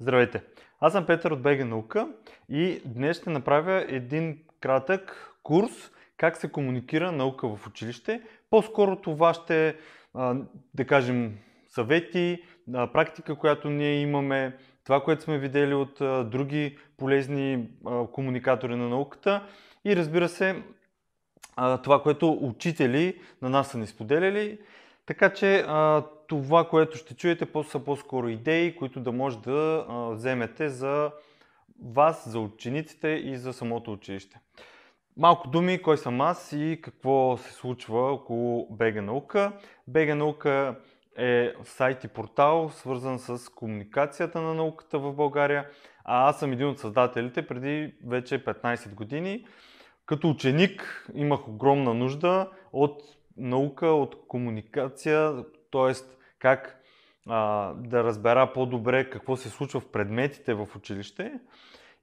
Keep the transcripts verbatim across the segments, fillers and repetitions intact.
Здравейте! Аз съм Петър от БГ наука и днес ще направя един кратък курс как се комуникира наука в училище. По-скоро това ще, да кажем, съвети, практика, която ние имаме, това, което сме видели от други полезни комуникатори на науката и, разбира се, това, което учители на нас са ни споделяли. Така че това, което ще чуете, са по-скоро идеи, които да може да вземете за вас, за учениците и за самото училище. Малко думи, кой съм аз и какво се случва около БГ наука. БГ наука е сайт и портал, свързан с комуникацията на науката в България, а аз съм един от създателите преди вече петнайсет години. Като ученик имах огромна нужда от наука, от комуникация, т.е. как а, да разбера по-добре какво се случва в предметите в училище.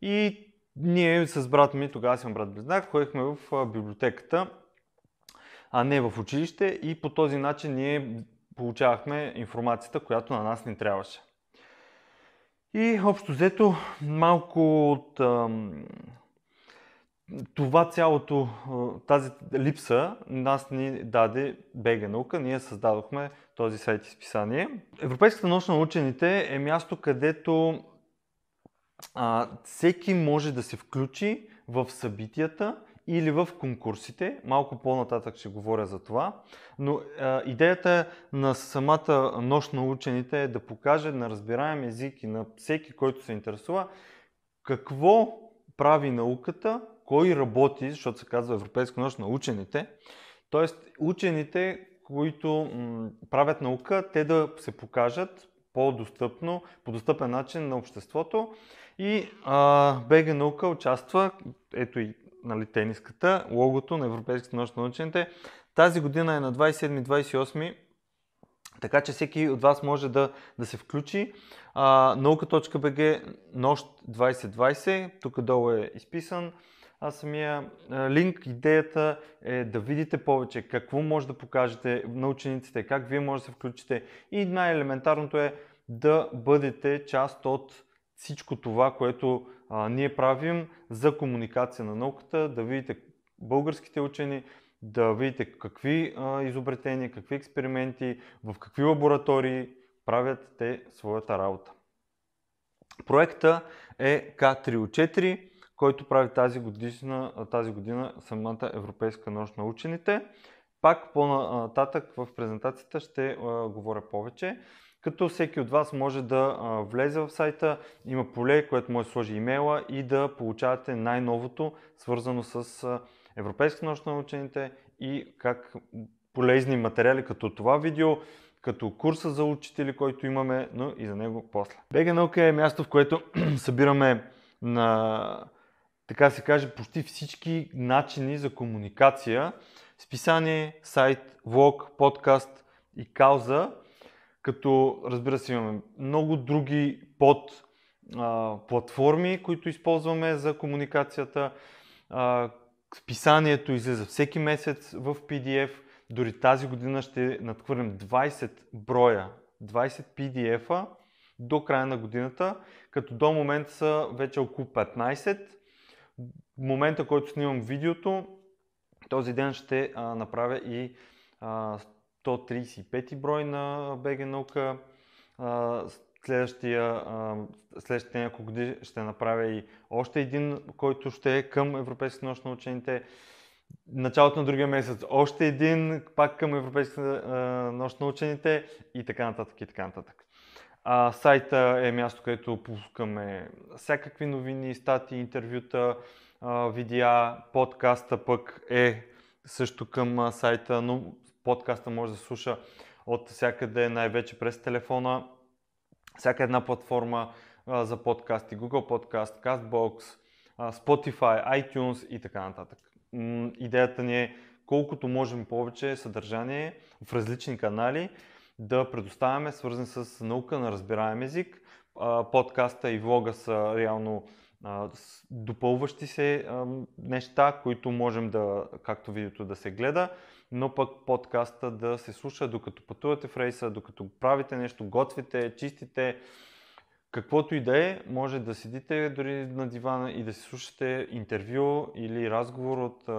И ние с брат ми, тогава съм брат-близнак, ходихме в библиотеката, а не в училище, и по този начин ние получавахме информацията, която на нас ни трябваше. И общо взето малко от а, това цялото, тази липса нас ни даде БГ наука. Ние създадохме този сайт и списание. Европейската нощ на учените е място, където а, всеки може да се включи в събитията или в конкурсите. Малко по-нататък ще говоря за това. Но а, идеята на самата нощ на учените е да покаже на разбираем език и на всеки, който се интересува, какво прави науката, кой работи, защото се казва Европейска нощ на учените. Тоест учените, които м, правят наука, те да се покажат по-достъпно, по достъпен начин на обществото. И а, БГ наука участва, ето и нали, тениската, логото на Европейската нощ на учените. Тази година е на двайсет и седми двайсет и осми, така че всеки от вас може да, да се включи. А, наука точка бг нощ двайсет двайсет, тук долу е изписан. А самия линк, идеята е да видите повече какво може да покажете на учениците, как вие може да се включите и най-елементарното е да бъдете част от всичко това, което а, ние правим за комуникация на науката, да видите българските учени, да видите какви а, изобретения, какви експерименти, в какви лаборатории правят те своята работа. Проекта е К три О четири, който прави тази година, тази година самата Европейска нощ на учените. Пак по-нататък в презентацията ще а, говоря повече. Като всеки от вас може да а, влезе в сайта, има поле, което може да сложи имейла и да получавате най-новото, свързано с а, Европейска нощ на учените и как полезни материали, като това видео, като курса за учители, който имаме, но и за него после. БГ наука е място, в което събираме на... така се каже, почти всички начини за комуникация. Списание, сайт, влог, подкаст и кауза. Като, разбира се, имаме много други под а, платформи, които използваме за комуникацията. А, списанието излиза всеки месец в пи ди еф. Дори тази година ще надхвърлим двайсет броя, двайсет пи ди еф-а до края на годината, като до момента са вече около петнайсет. Момента, който снимам видеото, този ден ще а, направя и а, сто трийсет и пети брой на БГ наука. А, следващия, а, следващите няколко дни ще направя и още един, който ще е към Европейската нощ на учените. Началото на другия месец още един, пак към Европейската а, нощ на учените и така нататък и така нататък. А, сайта е място, където пускаме всякакви новини, статии, интервюта, а, видеа, подкаста пък е също към а, сайта, но подкаста може да слуша от всякъде, най-вече през телефона, всяка една платформа а, за подкасти, Google Podcast, Castbox, а, Spotify, iTunes и така нататък. М- идеята ни е колкото можем повече съдържание в различни канали да предоставяме, свързан с наука на разбираем език. Подкаста и влога са реално допълващи се неща, които можем да, както видеото, да се гледа, но пък подкаста да се слуша докато пътувате в рейса, докато правите нещо, готвите, чистите, Каквото и да е, може да седите дори на дивана и да си слушате интервю или разговор от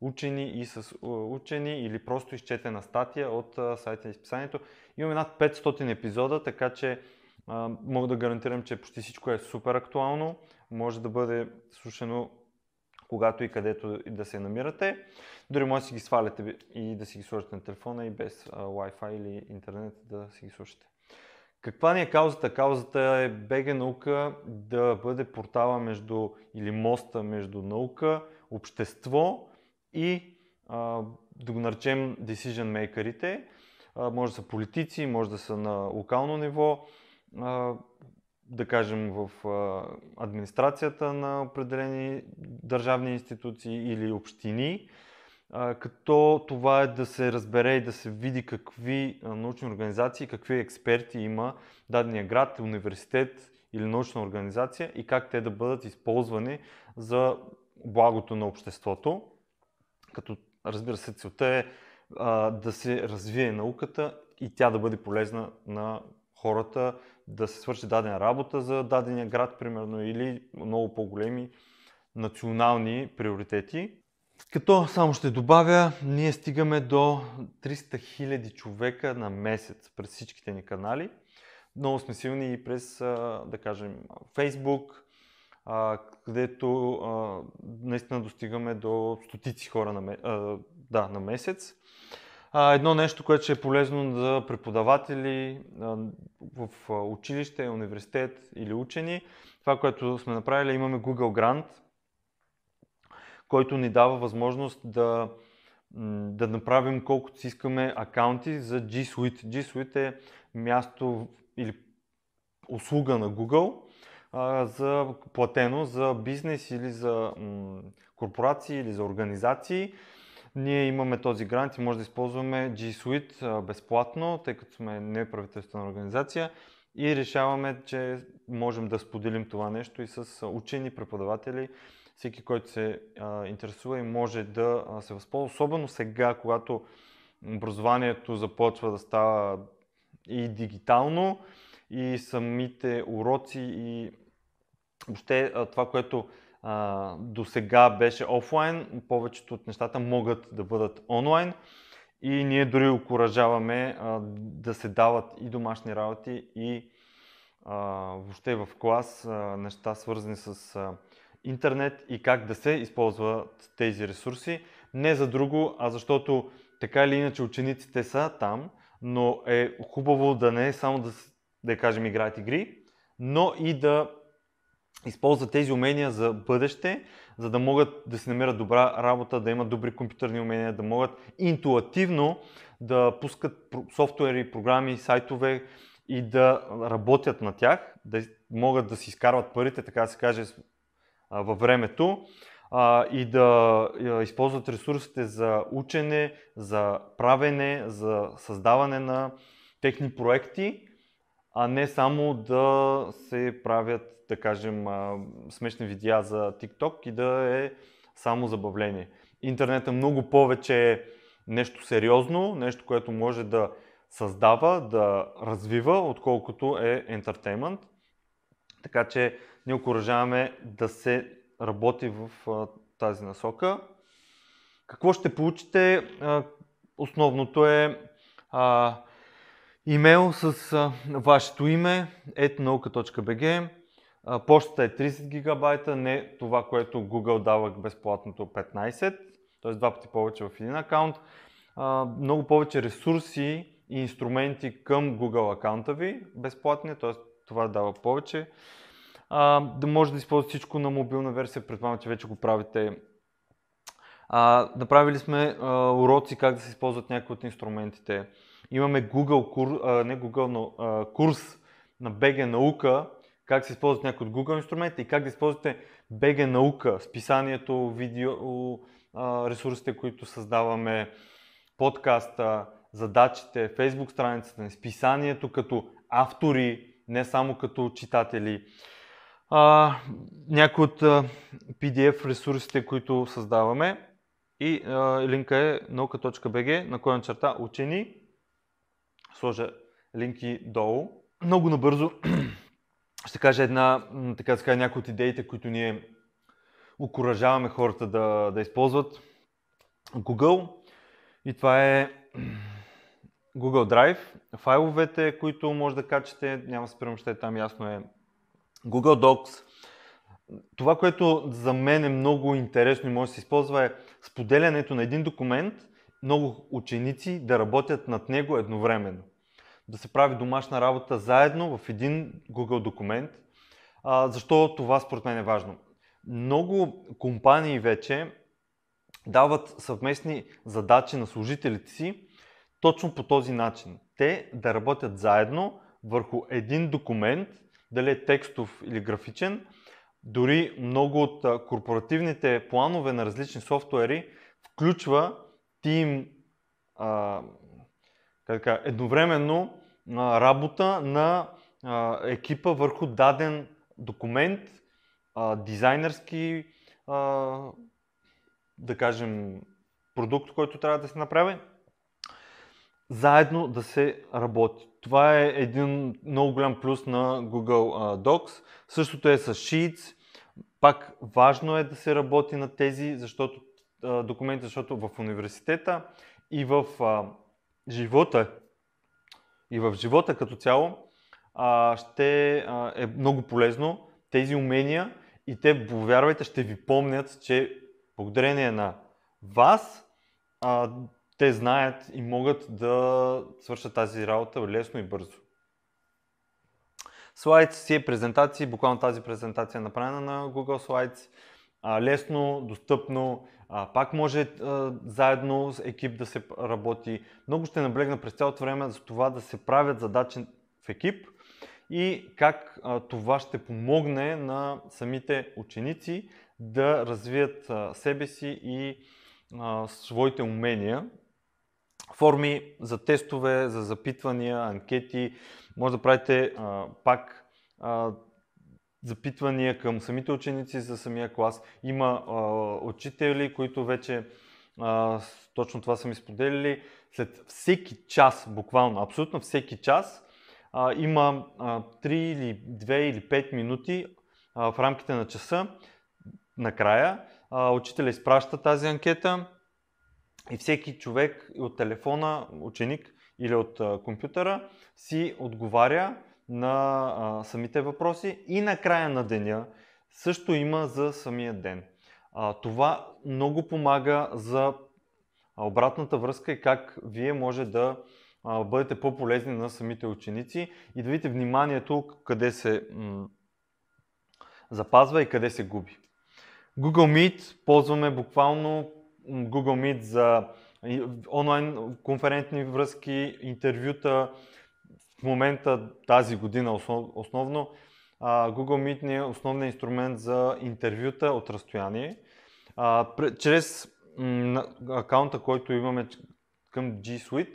учени и с учени, или просто изчетена статия от сайта на изписанието. Имаме над петстотин епизода, така че а, мога да гарантирам, че почти всичко е супер актуално. Може да бъде слушано когато и където и да се намирате. Дори може да си ги сваляте и да си ги сложите на телефона и без а, Wi-Fi или интернет да си ги слушате. Каква ни е каузата? Каузата е БГ наука да бъде портала между, или моста между наука, общество и а, да го наречем decision maker-ите. А, може да са политици, може да са на локално ниво, а, да кажем в а, администрацията на определени държавни институции или общини. А, като това е да се разбере и да се види какви а, научни организации, какви експерти има дадения град, университет или научна организация и как те да бъдат използвани за благото на обществото. Като, разбира се, целта е а, да се развие науката и тя да бъде полезна на хората, да се свърши дадена работа за дадения град, примерно, или много по-големи национални приоритети. Като само ще добавя, ние стигаме до триста хиляди човека на месец през всичките ни канали. Много сме силни и през, да кажем, Facebook, където наистина достигаме до стотици хора на, да, на месец. Едно нещо, което ще е полезно за преподаватели в училище, университет или учени. Това, което сме направили, имаме Google Grant, който ни дава възможност да, да направим колкото си искаме акаунти за G Suite. G Suite е място или услуга на Google а, за платено за бизнес или за м, корпорации или за организации. Ние имаме този грант и може да използваме G Suite а, безплатно, тъй като сме неправителствена организация и решаваме, че можем да споделим това нещо и с учени, преподаватели. Всеки, който се а, интересува и може да а, се възползва, особено сега, когато образованието започва да става и дигитално, и самите уроци, и въобще а, това, което а, до сега беше офлайн, повечето от нещата могат да бъдат онлайн. И ние дори окуражаваме а, да се дават и домашни работи, и а, въобще в клас а, неща свързани с а, интернет и как да се използват тези ресурси. Не за друго, а защото така или иначе учениците са там, но е хубаво да не е само да, да кажем, играят игри, но и да използват тези умения за бъдеще, за да могат да си намерят добра работа, да имат добри компютърни умения, да могат интуативно да пускат софтуери, програми, сайтове и да работят на тях, да могат да си изкарват парите, така да се каже, във времето а, и да използват ресурсите за учене, за правене, за създаване на техни проекти, а не само да се правят, да кажем, смешни видеа за TikTok и да е само забавление. Интернетът много повече е нещо сериозно, нещо, което може да създава, да развива, отколкото е ентертеймент. Така че ние окуражаваме да се работи в а, тази насока. Какво ще получите? А, основното е а, имейл с а, вашето име at nauka точка b g. Почтата е трийсет гигабайта, не това, което Google дава безплатното петнайсет, т.е. два пъти повече в един акаунт. А, много повече ресурси и инструменти към Google акаунта ви безплатни, т.е. това дава повече. А, да може да използвате всичко на мобилна версия, предполагам, че вече го правите. А, направили сме а, уроци как да се използват някои от инструментите. Имаме Google курс, а, не Google, но, а, курс на БГ наука, как се използват някои от Google инструментите и как да използвате БГ наука, списанието, видео, а, ресурсите, които създаваме, подкаста, задачите, Facebook страницата, списанието като автори, не само като читатели. А, някои от а, пи ди еф ресурсите, които създаваме, и а, линка е nauka точка b g, на коя черта учени. Сложа линки долу. Много набързо ще кажа една, така да кажа, някои от идеите, които ние окуражаваме хората да, да използват Google. И това е Google Drive. Файловете, които може да качете, няма да се премъщате, там ясно е Google Docs. Това, което за мен е много интересно и може да се използва, е споделянето на един документ, много ученици да работят над него едновременно. Да се прави домашна работа заедно в един Google документ. А, защо това според мен е важно? Много компании вече дават съвместни задачи на служителите си точно по този начин. Те да работят заедно върху един документ, дали е текстов или графичен. Дори много от корпоративните планове на различни софтуери включва тим а, така, едновременно а, работа на а, екипа върху даден документ, а, дизайнерски а, да кажем продукт, който трябва да се направи, заедно да се работи. Това е един много голям плюс на Google Docs. Същото е с Sheets. Пак важно е да се работи на тези защото, документи, защото в университета и в а, живота, и в живота като цяло а, ще а, е много полезно тези умения и те, повярвайте, ще ви помнят, че благодарение на вас а, те знаят и могат да свършат тази работа лесно и бързо. Slides си е презентации, буквално тази презентация е направена на Google Slides. А, лесно, достъпно, а, пак може а, заедно с екип да се работи. Много ще наблегна през цялото време за това да се правят задачи в екип и как а, това ще помогне на самите ученици да развият а, себе си и а, своите умения. Форми за тестове, за запитвания, анкети. Може да правите а, пак а, запитвания към самите ученици за самия клас. Има а, учители, които вече а, точно това са ми споделили. След всеки час, буквално, абсолютно всеки час, а, има а, три или две или пет минути а, в рамките на часа. Накрая а, учителя изпраща тази анкета и всеки човек от телефона, ученик или от а, компютъра си отговаря на а, самите въпроси и на края на деня също има за самия ден. А, това много помага за обратната връзка и как вие може да а, бъдете по-полезни на самите ученици и да видите вниманието къде се м- запазва и къде се губи. Google Meet, ползваме буквално Google Meet за онлайн конферентни връзки, интервюта. В момента тази година основ, основно Google Meet ни е основният инструмент за интервюта от разстояние. А, чрез м, акаунта, който имаме към G Suite,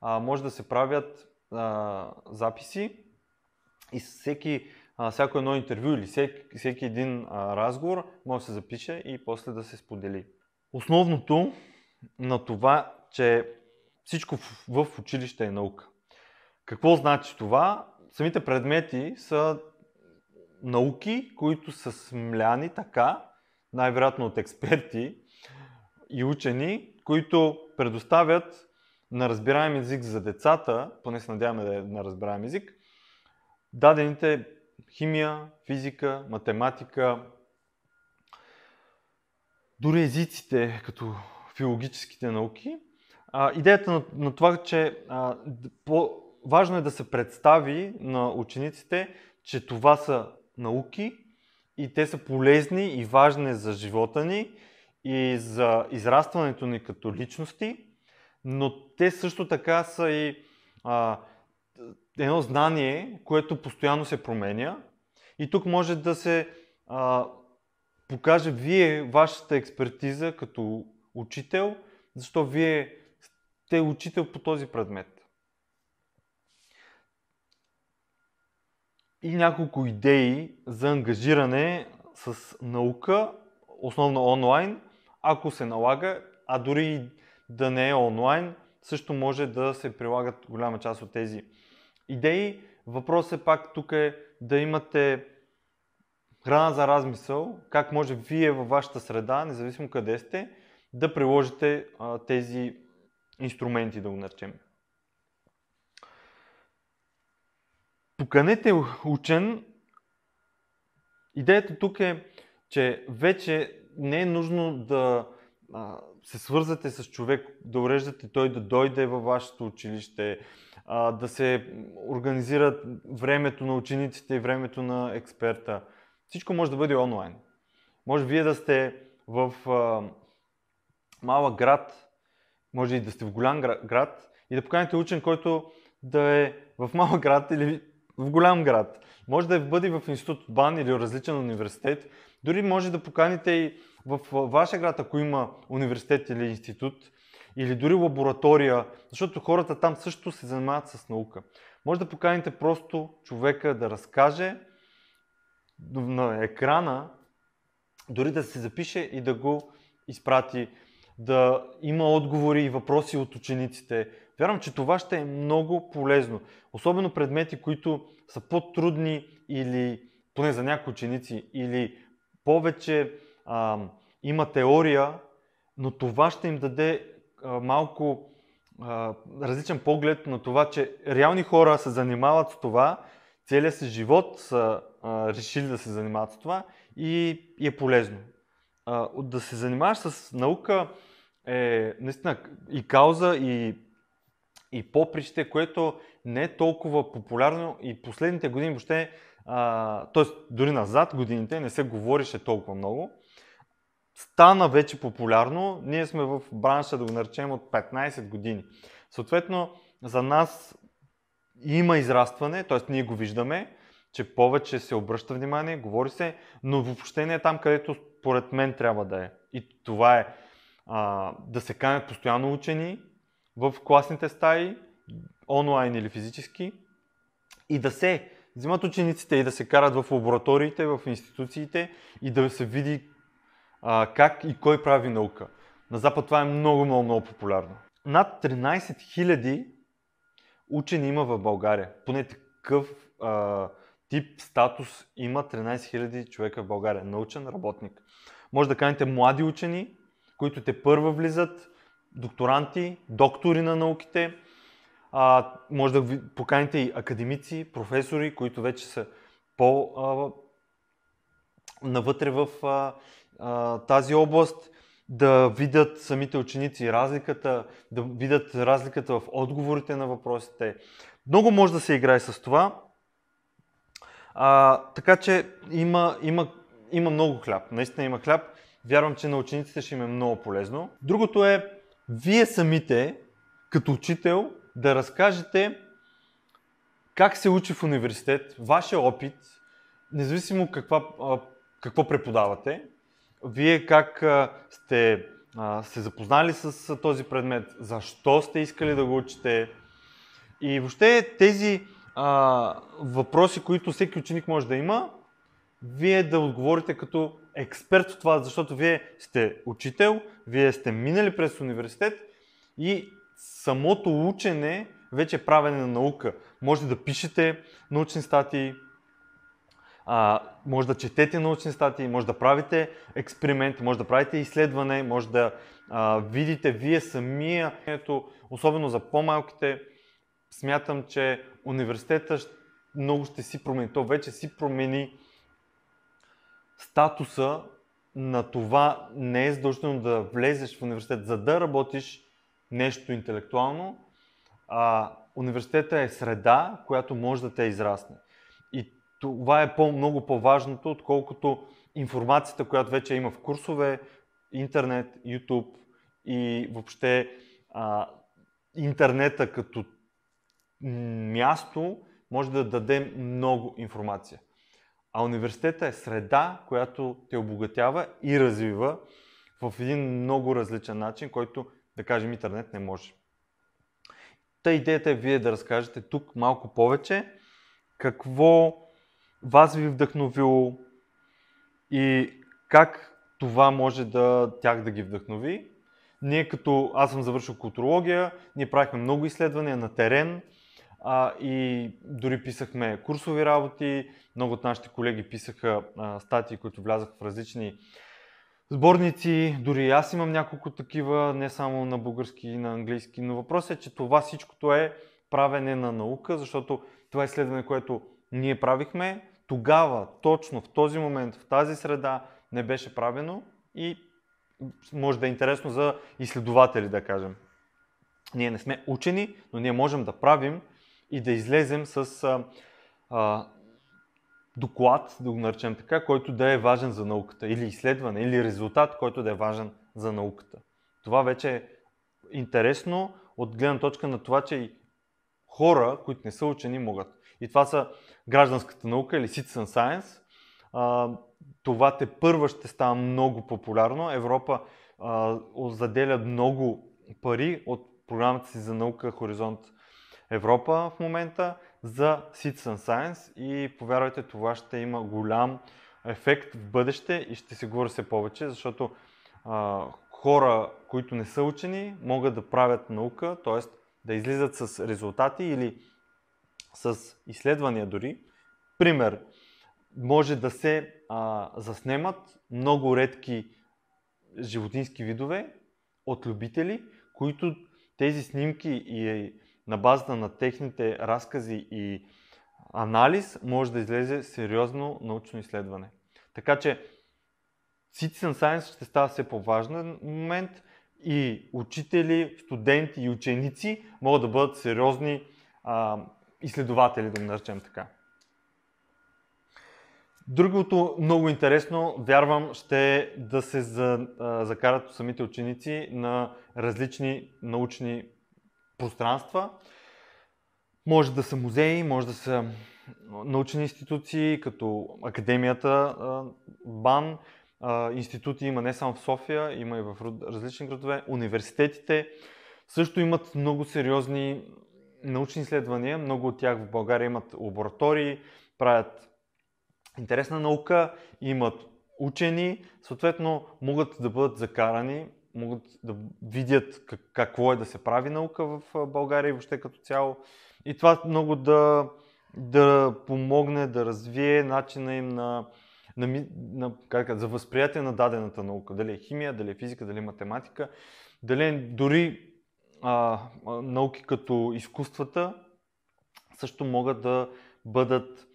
а, може да се правят а, записи и всеки всяко едно интервю или всеки, всеки един а, разговор може да се запише и после да се сподели. Основното на това, че всичко в, в училище е наука. Какво значи това? Самите предмети са науки, които са смляни така, най-вероятно от експерти и учени, които предоставят на разбираем език за децата, поне се надяваме да е на разбираем език, дадените химия, физика, математика, дори езиците като филологическите науки. А, идеята на, на това, че а, по, важно е да се представи на учениците, че това са науки и те са полезни и важни за живота ни и за израстването ни като личности, но те също така са и а, едно знание, което постоянно се променя и тук може да се а, покаже вие вашата експертиза като учител, защо вие сте учител по този предмет. И няколко идеи за ангажиране с наука, основно онлайн, ако се налага, а дори да не е онлайн, също може да се прилагат голяма част от тези идеи. Въпросът е пак тук е да имате храна за размисъл, как може вие във вашата среда, независимо къде сте, да приложите а, тези инструменти, да го наречем. Поканете учен. Идеята тук е, че вече не е нужно да а, се свързате с човек, да уреждате той да дойде във вашето училище, а, да се организират времето на учениците и времето на експерта. Всичко може да бъде онлайн. Може вие да сте в а, малък град, може и да сте в голям град и да поканите учен, който да е в малък град или в голям град. Може да бъде в институт БАН или различен университет. Дори може да поканите и в вашия град, ако има университет или институт, или дори лаборатория, защото хората там също се занимават с наука. Може да поканите просто човека да разкаже на екрана, дори да се запише и да го изпрати, да има отговори и въпроси от учениците. Вярвам, че това ще е много полезно. Особено предмети, които са по-трудни или поне за някои ученици, или повече а, има теория, но това ще им даде а, малко а, различен поглед на това, че реални хора се занимават с това, целият си живот са а, решили да се занимават с това и, и е полезно. А, да се занимаваш с наука е наистина и кауза, и и поприще, което не е толкова популярно и последните години въобще, т.е. дори назад годините не се говорише толкова много. Стана вече популярно, ние сме в бранша, да го наречем, от петнайсет години. Съответно, за нас има израстване, т.е. ние го виждаме, че повече се обръща внимание, говори се, но въобще не е там, където според мен трябва да е. И това е а, да се канят постоянно учени в класните стаи, онлайн или физически, и да се взимат учениците и да се карат в лабораториите, в институциите и да се види а, как и кой прави наука. На Запад това е много, много, много популярно. Над тринайсет хиляди учени има в България. Поне такъв а, тип статус има тринайсет хиляди човека в България. Научен работник. Може да каните млади учени, които те първа влизат, докторанти, доктори на науките, а, може да поканите и академици, професори, които вече са по а, навътре в а, а, тази област, да видят самите ученици разликата, да видят разликата в отговорите на въпросите. Много може да се играе с това, а, така че има, има, има много хляб, наистина има хляб. Вярвам, че на учениците ще им е много полезно. Другото е вие самите, като учител, да разкажете как се учи в университет, вашия опит, независимо каква, какво преподавате, вие как сте се запознали с този предмет, защо сте искали да го учите и въобще тези а, въпроси, които всеки ученик може да има, вие да отговорите като експерт в това, защото вие сте учител, вие сте минали през университет и самото учене вече е правене на наука. Може да пишете научни статии, а, може да четете научни статии, може да правите експерименти, може да правите изследване, може да а, видите вие самия. Ето, особено за по-малките, смятам, че университета много ще си промени. То вече си промени статуса на това. Не е задължително да влезеш в университет, за да работиш нещо интелектуално, а университета е среда, която може да те израсне. И това е по- много по-важното, отколкото информацията, която вече има в курсове, интернет, YouTube и въобще а, интернета като място може да даде много информация. А университета е среда, която те обогатява и развива в един много различен начин, който, да кажем, интернет не може. Та идеята е вие да разкажете тук малко повече какво вас ви вдъхновило и как това може да тях да ги вдъхнови. Ние като аз съм завършил културология, ние правихме много изследвания на терен, А, и дори писахме курсови работи, много от нашите колеги писаха а, статии, които влязах в различни сборници, дори и аз имам няколко такива, не само на български и на английски, но въпросът е, че това всичкото е правене на наука, защото това изследване, което ние правихме, тогава, точно в този момент, в тази среда не беше правено и може да е интересно за изследователи, да кажем. Ние не сме учени, но ние можем да правим и да излезем с а, а, доклад, да го наречем така, който да е важен за науката, или изследване, или резултат, който да е важен за науката. Това вече е интересно от гледна точка на това, че и хора, които не са учени, могат. И това са гражданската наука или citizen science. А, това те първа ще става много популярно. Европа а, заделя много пари от програмата си за наука Хоризонт Европа в момента за citizen science и повярвайте, това ще има голям ефект в бъдеще и ще се говори все повече, защото а, хора, които не са учени, могат да правят наука, т.е. да излизат с резултати или с изследвания дори. Пример, може да се а, заснемат много редки животински видове от любители, които тези снимки и на базата на техните разкази и анализ може да излезе сериозно научно изследване. Така че citizen science ще става все по-важен момент и учители, студенти и ученици могат да бъдат сериозни а, изследователи, да наречем така. Другото много интересно, вярвам, ще е да се за, а, закарат самите ученици на различни научни пространства. Може да са музеи, може да са научни институции, като Академията БАН, институти има не само в София, има и в различни градове, университетите също имат много сериозни научни изследвания, много от тях в България имат лаборатории, правят интересна наука, имат учени, съответно могат да бъдат закарани, могат да видят какво е да се прави наука в България и въобще като цяло. И това много да, да помогне, да развие начина им на, на, на, как, за възприятие на дадената наука. Дали е химия, дали е физика, дали е математика, дали е дори а, науки като изкуствата също могат да бъдат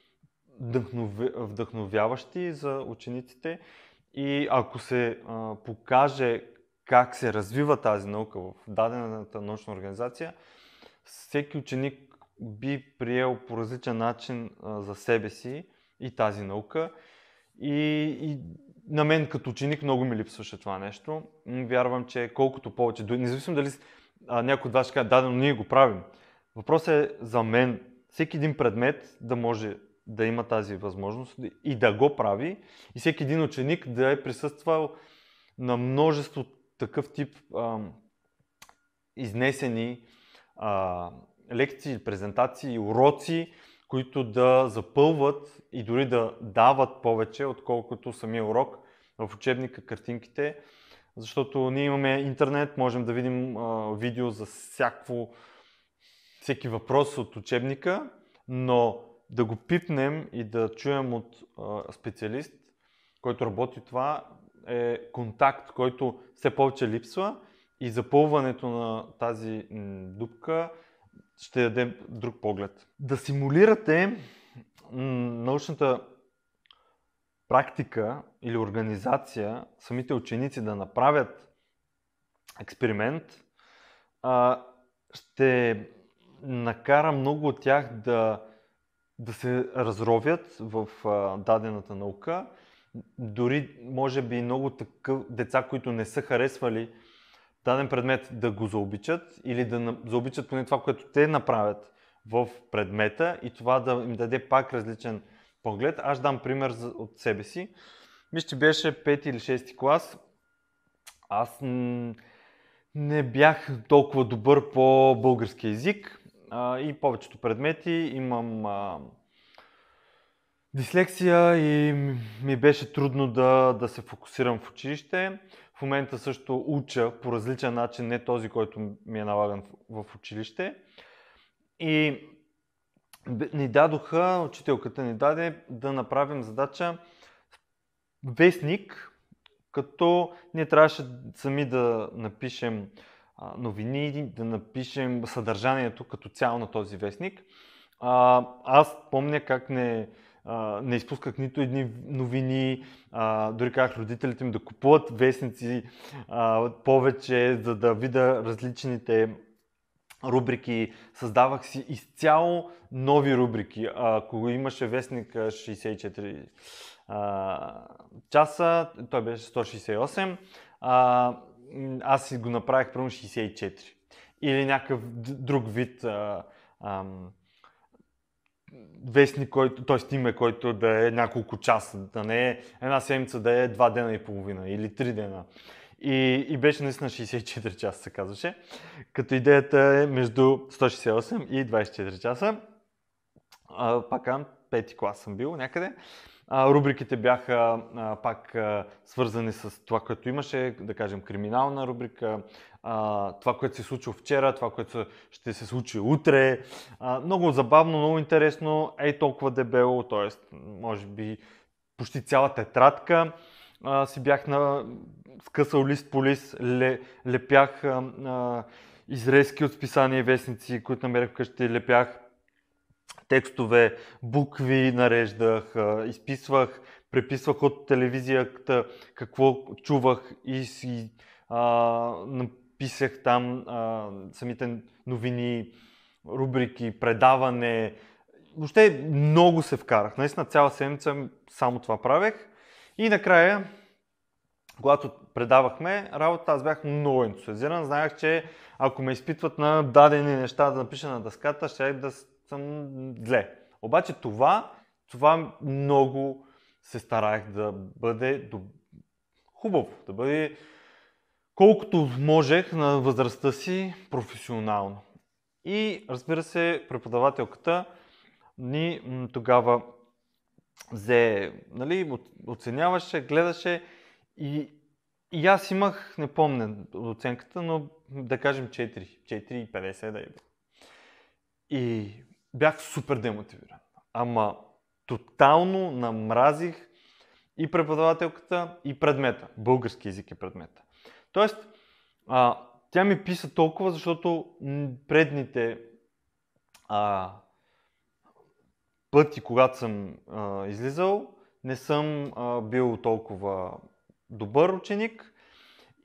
вдъхновяващи за учениците. И ако се а, покаже как се развива тази наука в дадената научна организация, всеки ученик би приел по различен начин а, за себе си и тази наука. И, и на мен като ученик много ми липсваше това нещо. Вярвам, че колкото повече, независимо дали а, някой от вас ще каже, да, но ние го правим. Въпросът е за мен всеки един предмет да може да има тази възможност и да го прави и всеки един ученик да е присъствал на множество такъв тип а, изнесени а, лекции, презентации, уроци, които да запълват и дори да дават повече, отколкото самия урок в учебника, картинките. Защото ние имаме интернет, можем да видим а, видео за всякво, всеки въпрос от учебника, но да го пипнем и да чуем от а, специалист, който работи това, е контакт, който все повече липсва и запълването на тази дупка ще даде друг поглед. Да симулирате научната практика или организация, самите ученици да направят експеримент, ще накара много от тях да, да се разровят в дадената наука. Дори, може би, много такъв, деца, които не са харесвали даден предмет, да го заобичат или да заобичат поне това, което те направят в предмета и това да им даде пак различен поглед. Аз дам пример от себе си. Мисля, че беше пети или шести клас. Аз не бях толкова добър по български език и повечето предмети имам дислексия и ми беше трудно да, да се фокусирам в училище. В момента също уча по различен начин, не този, който ми е налаган в, в училище. И ни дадоха, учителката ни даде да направим задача вестник, като ние трябваше сами да напишем новини, да напишем съдържанието като цяло на този вестник. А, аз помня как не, а, не изпусках нито едни новини, а, дори казах родителите ми да купуват вестници а, повече, за да видя различните рубрики. Създавах си изцяло нови рубрики. Ако имаше вестник шейсет и четири а, часа, той беше сто шейсет и осем, а, аз си го направих примерно шейсет и четири или някакъв друг вид а, а, вестник, който, т.е. име, който да е няколко часа, да не е една седмица, да е два дена и половина или три дена. И, и беше наистина шейсет и четири часа, се казваше, като идеята е между сто шейсет и осем и двайсет и четири часа. А, пак ам, пети клас съм бил някъде. А, рубриките бяха а, пак а, свързани с това, което имаше, да кажем криминална рубрика, а, това, което се случи вчера, това, което ще се случи утре. А, много забавно, много интересно, ей толкова дебело, т.е. може би почти цяла тетрадка а, си бях на... скъсал лист по лист, лепях а, а, изрезки от списания и вестници, които намерях вкъщи, лепях текстове, букви нареждах, а, изписвах, преписвах от телевизията какво чувах и си а, написах там а, самите новини, рубрики, предаване. Въобще много се вкарах. Наистина цяла седмица само това правех и накрая, когато предавахме работа, аз бях много ентусиазиран. Знаех, че ако ме изпитват на дадени неща да напиша на дъската, ще да съм зле. Обаче това, това много се старах да бъде доб... хубаво, да бъде колкото можех на възрастта си професионално. И разбира се, преподавателката ни тогава взе, нали, оценяваше, гледаше. И, и аз имах, не помня оценката, но да кажем четири, четири и петдесет да е. И бях супер демотивиран. Ама тотално намразих и преподавателката, и предмета. Български език е предмета. Тоест, а, тя ми писа толкова, защото предните а, пъти, когато съм а, излизал, не съм а, бил толкова добър ученик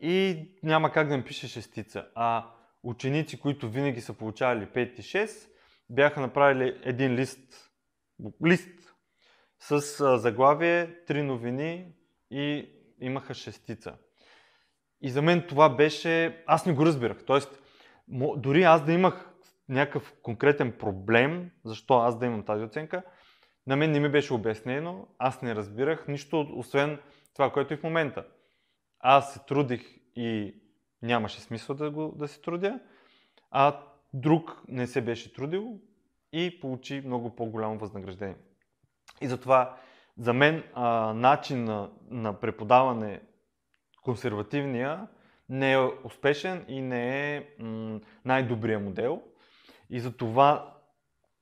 и няма как да им пише шестица. А ученици, които винаги са получавали пет и шест, бяха направили един лист, лист с заглавие, три новини и имаха шестица. И за мен това беше... Аз не го разбирах. Тоест, дори аз да имах някакъв конкретен проблем, защо аз да имам тази оценка, на мен не ми беше обяснено. Аз не разбирах нищо, освен това, което и в момента. Аз се трудих и нямаше смисъл да, го, да се трудя, а друг не се беше трудил и получи много по-голямо възнаграждение. И затова за мен а, начин на, на преподаване, консервативния, не е успешен и не е м- най-добрият модел. И затова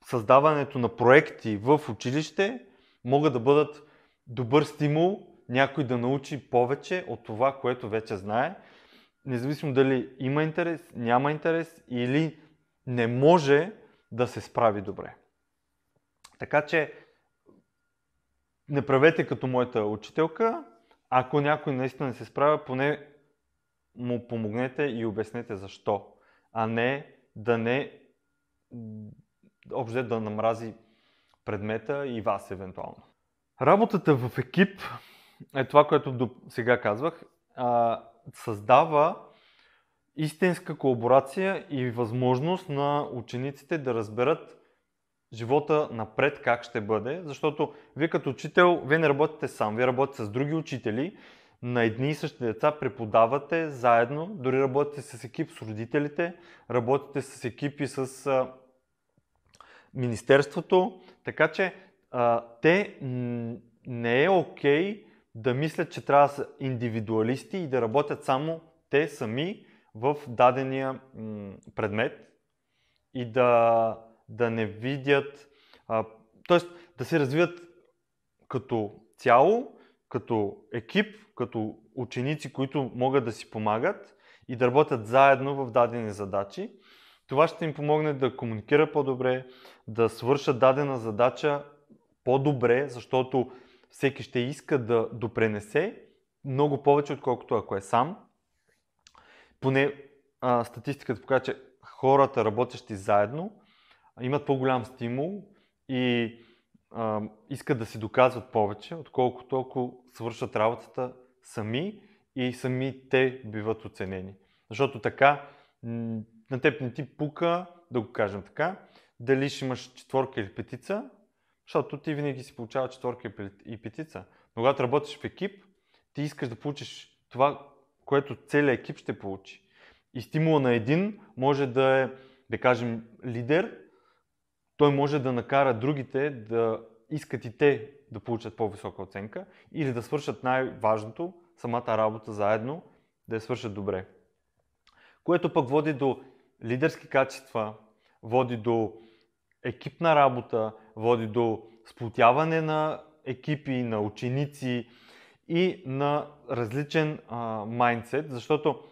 създаването на проекти в училище могат да бъдат добър стимул някой да научи повече от това, което вече знае, независимо дали има интерес, няма интерес или не може да се справи добре. Така че не правете като моята учителка, ако някой наистина не се справя, поне му помогнете и обяснете защо, а не да не общо да намрази предмета и вас евентуално. Работата в екип е това, което до сега казвах, а, създава истинска колаборация и възможност на учениците да разберат живота напред как ще бъде, защото вие като учител, вие не работите сам, вие работите с други учители, на едни и същи деца преподавате заедно, дори работите с екип с родителите, работите с екипи с а, министерството, така че а, те м- не е окей да мислят, че трябва да са индивидуалисти и да работят само те сами в дадения предмет и да, да не видят Тоест да се развият като цяло, като екип, като ученици, които могат да си помагат и да работят заедно в дадени задачи. Това ще им помогне да комуникира по-добре, да свършат дадена задача по-добре, защото всеки ще иска да допренесе много повече, отколкото ако е сам. Поне а, статистиката показва, че хората, работещи заедно, имат по-голям стимул и а, искат да си доказват повече, отколкото ако свършат работата сами и сами те биват оценени. Защото така на теб не ти пука, да го кажем така, дали ще имаш четворка или петица, защото ти винаги си получава четворка и петица. Но когато работиш в екип, ти искаш да получиш това, което целият екип ще получи. И стимула на един може да е, да кажем, лидер. Той може да накара другите да искат и те да получат по-висока оценка или да свършат най-важното, самата работа заедно, да я свършат добре. Което пък води до лидерски качества, води до екипна работа, води до сплотяване на екипи, на ученици и на различен майндсет, защото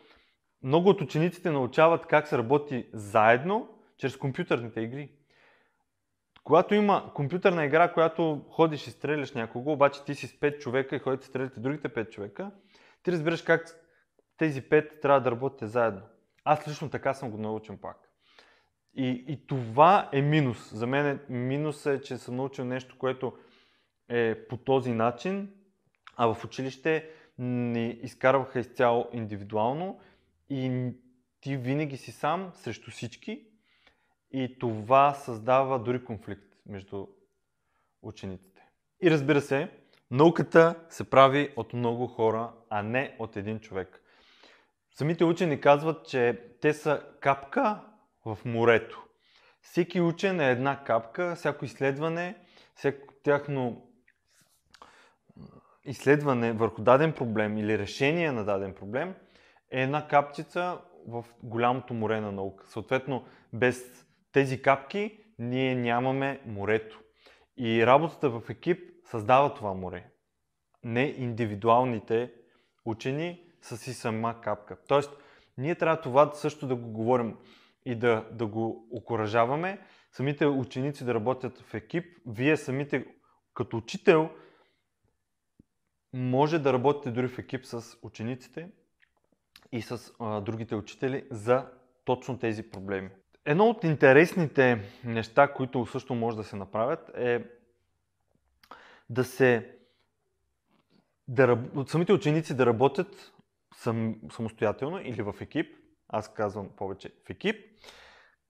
много от учениците научават как се работи заедно чрез компютърните игри. Когато има компютърна игра, която ходиш и стреляш някого, обаче ти си с пет човека и ходите и стреляте другите пет човека, ти разбираш как тези пет трябва да работите заедно. Аз лично така съм го научен пак. И, и това е минус. За мен минусът е, че съм научил нещо, което е по този начин, а в училище ни изкарваха изцяло индивидуално и ти винаги си сам срещу всички и това създава дори конфликт между учениците. И разбира се, науката се прави от много хора, а не от един човек. Самите учени казват, че те са капка в морето. Всеки учен е една капка, всяко изследване, всяко тяхно изследване върху даден проблем или решение на даден проблем е една капчица в голямото море на наука. Съответно, без тези капки ние нямаме морето. И работата в екип създава това море. Не индивидуалните учени са си сама капка. Тоест, ние трябва това също да го говорим и да, да го окуражаваме. Самите ученици да работят в екип. Вие самите като учител може да работите дори в екип с учениците и с а, другите учители за точно тези проблеми. Едно от интересните неща, които също може да се направят, е да се да, самите ученици да работят сам, самостоятелно или в екип, аз казвам повече в екип,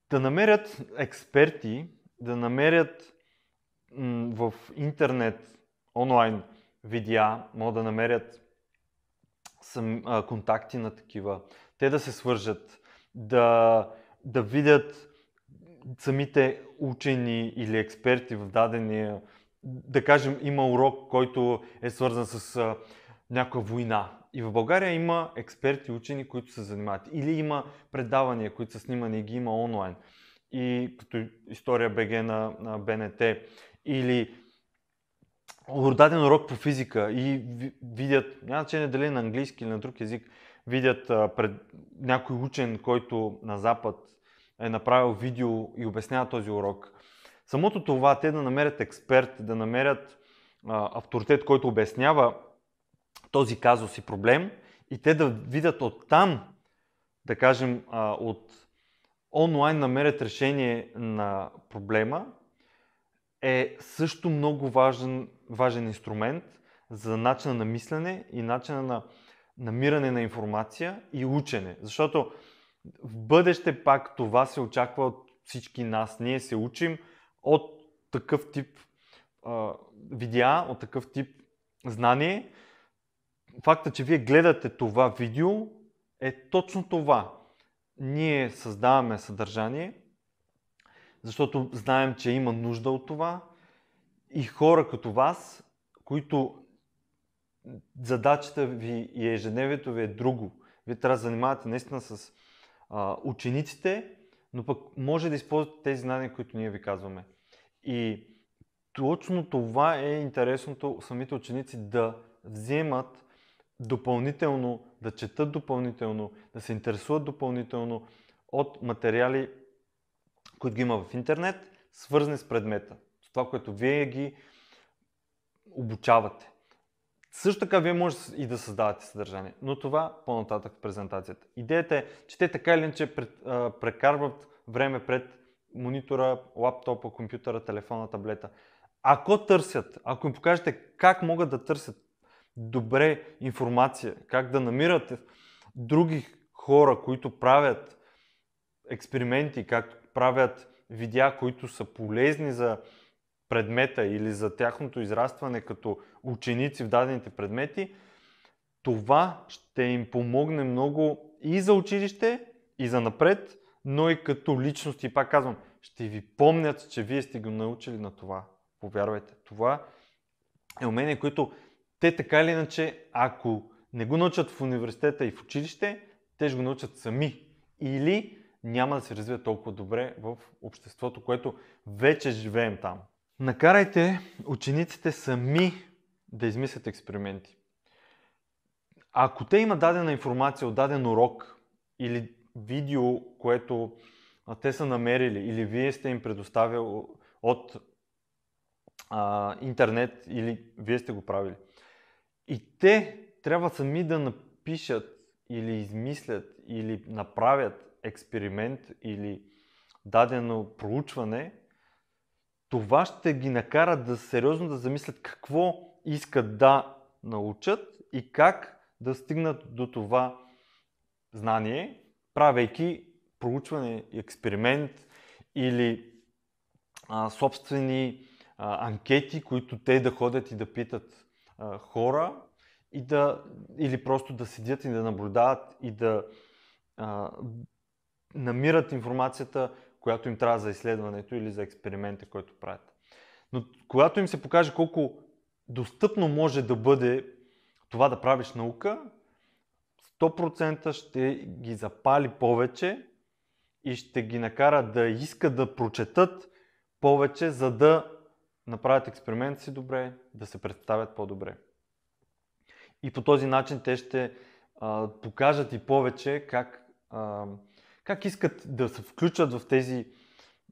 да намерят експерти, да намерят м, в интернет, онлайн видеа, могат да намерят сам, а, контакти на такива, те да се свържат, да, да видят самите учени или експерти в дадения, да кажем, има урок, който е свързан с а, някаква война. И в България има експерти, учени, които се занимават. Или има предавания, които са снимани и ги има онлайн. И като история БГ на, на БНТ. Или даден урок по физика и видят, няма значение дали на английски или на друг език, видят а, пред някой учен, който на Запад е направил видео и обяснява този урок. Самото това, те да намерят експерт, да намерят а, авторитет, който обяснява този казус и проблем и те да видят оттам, да кажем, а, от онлайн намерят решение на проблема, е също много важен, важен инструмент за начина на мислене и начина на намиране на информация и учене. Защото в бъдеще пак това се очаква от всички нас. Ние се учим от такъв тип а, видеа, от такъв тип знание. Факта, че вие гледате това видео е точно това. Ние създаваме съдържание, защото знаем, че има нужда от това и хора като вас, които задачата ви и ежедневието ви е друго. Вие трябва да занимавате наистина с а, учениците, но пък може да използвате тези знания, които ние ви казваме. И точно това е интересното, самите ученици да вземат допълнително, да четат допълнително, да се интересуват допълнително от материали, които ги има в интернет, свързани с предмета, с това, което вие ги обучавате. Също така вие може и да създавате съдържание, но това по-нататък в презентацията. Идеята е, че те така или иначе прекарват време пред монитора, лаптопа, компютъра, телефона, таблета. Ако търсят, ако им покажете как могат да търсят добре информация, как да намират други хора, които правят експерименти, както правят видеа, които са полезни за предмета или за тяхното израстване като ученици в дадените предмети, това ще им помогне много и за училище, и за напред, но и като личност. И пак казвам, ще ви помнят, че вие сте го научили на това. Повярвайте, това е умение, което те така или иначе, ако не го научат в университета и в училище, те ще го научат сами. Или няма да се развият толкова добре в обществото, което вече живеем там. Накарайте учениците сами да измислят експерименти. Ако те имат дадена информация от даден урок или видео, което те са намерили или вие сте им предоставил от а, интернет или вие сте го правили, и те трябва сами да напишат или измислят или направят експеримент или дадено проучване, това ще ги накара да сериозно да замислят какво искат да научат и как да стигнат до това знание, правейки проучване, експеримент или а, собствени а, анкети, които те да ходят и да питат а, хора и да, или просто да седят и да наблюдават и да а, намират информацията, която им трябва за изследването или за експеримента, който правят. Но когато им се покаже колко достъпно може да бъде това да правиш наука, сто процента ще ги запали повече и ще ги накара да искат да прочетат повече, за да направят експеримент си добре, да се представят по-добре. И по този начин те ще а, покажат и повече как, а, как искат да се включат в тези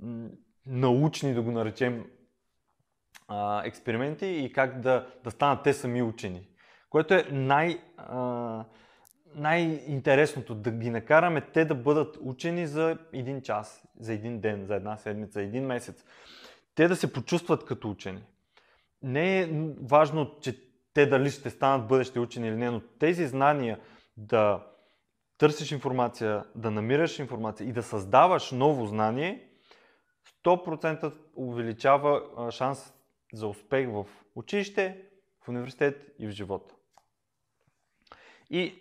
м, научни, да го наречем, а, експерименти и как да, да станат те сами учени. Което е най... А, най-интересното, да ги накараме те да бъдат учени за един час, за един ден, за една седмица, за един месец. Те да се почувстват като учени. Не е важно, че те дали ще станат бъдещи учени или не, но тези знания да търсиш информация, да намираш информация и да създаваш ново знание, сто процента увеличава шанс за успех в училище, в университет и в живота. И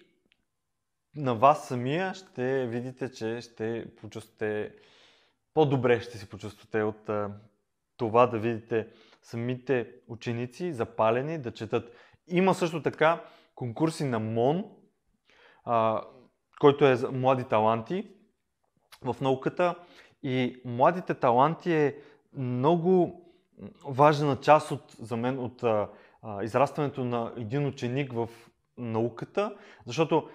на вас самия ще видите, че ще почувствате по-добре, ще се почувствате от а, това да видите самите ученици запалени да четат. Има също така конкурси на МОН, а, който е за млади таланти в науката, и младите таланти е много важна част от, за мен от а, а, израстването на един ученик в науката, защото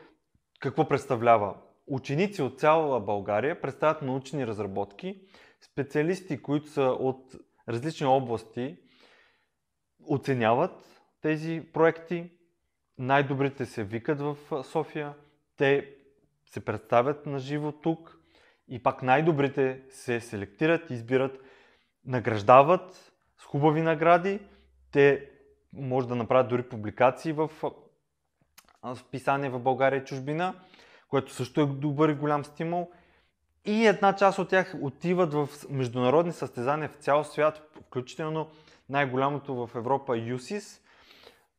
какво представлява? Ученици от цяла България представят научни разработки, специалисти, които са от различни области, оценяват тези проекти, най-добрите се викат в София, те се представят на живо тук и пак най-добрите се селектират, избират, награждават с хубави награди, те може да направят дори публикации в писание в България и чужбина, което също е добър и голям стимул. И една част от тях отиват в международни състезания в цял свят, включително най-голямото в Европа ЮСИС,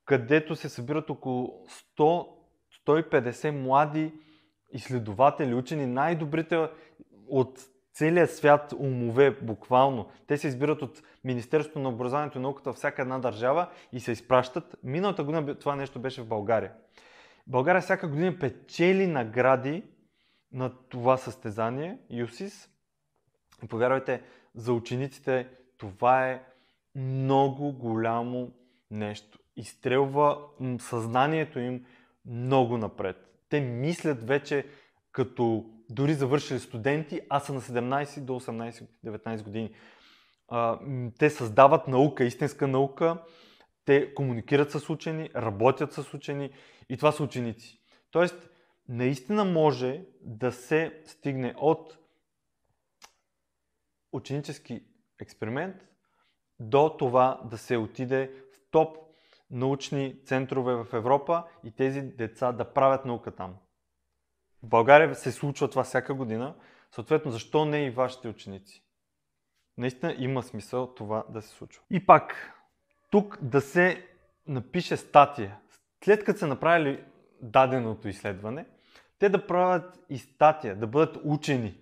където се събират около сто до сто и петдесет млади изследователи, учени, най-добрите от целия свят умове, буквално. Те се избират от Министерството на образованието и науката във всяка една държава и се изпращат. Миналата година това нещо беше в България. България всяка година печели награди на това състезание, ЮСИС. Повярвайте, за учениците това е много голямо нещо. Изстрелва съзнанието им много напред. Те мислят вече като дори завършили студенти, а са на седемнайсет до осемнайсет-деветнайсет години. А, те създават наука, истинска наука, те комуникират с учени, работят с учени и това са ученици. Тоест, наистина може да се стигне от ученически експеримент до това да се отиде в топ научни центрове в Европа и тези деца да правят наука там. В България се случва това всяка година, съответно защо не и вашите ученици? Наистина има смисъл това да се случва. И пак, тук да се напише статия. След като са направили даденото изследване, те да правят и статия, да бъдат учени,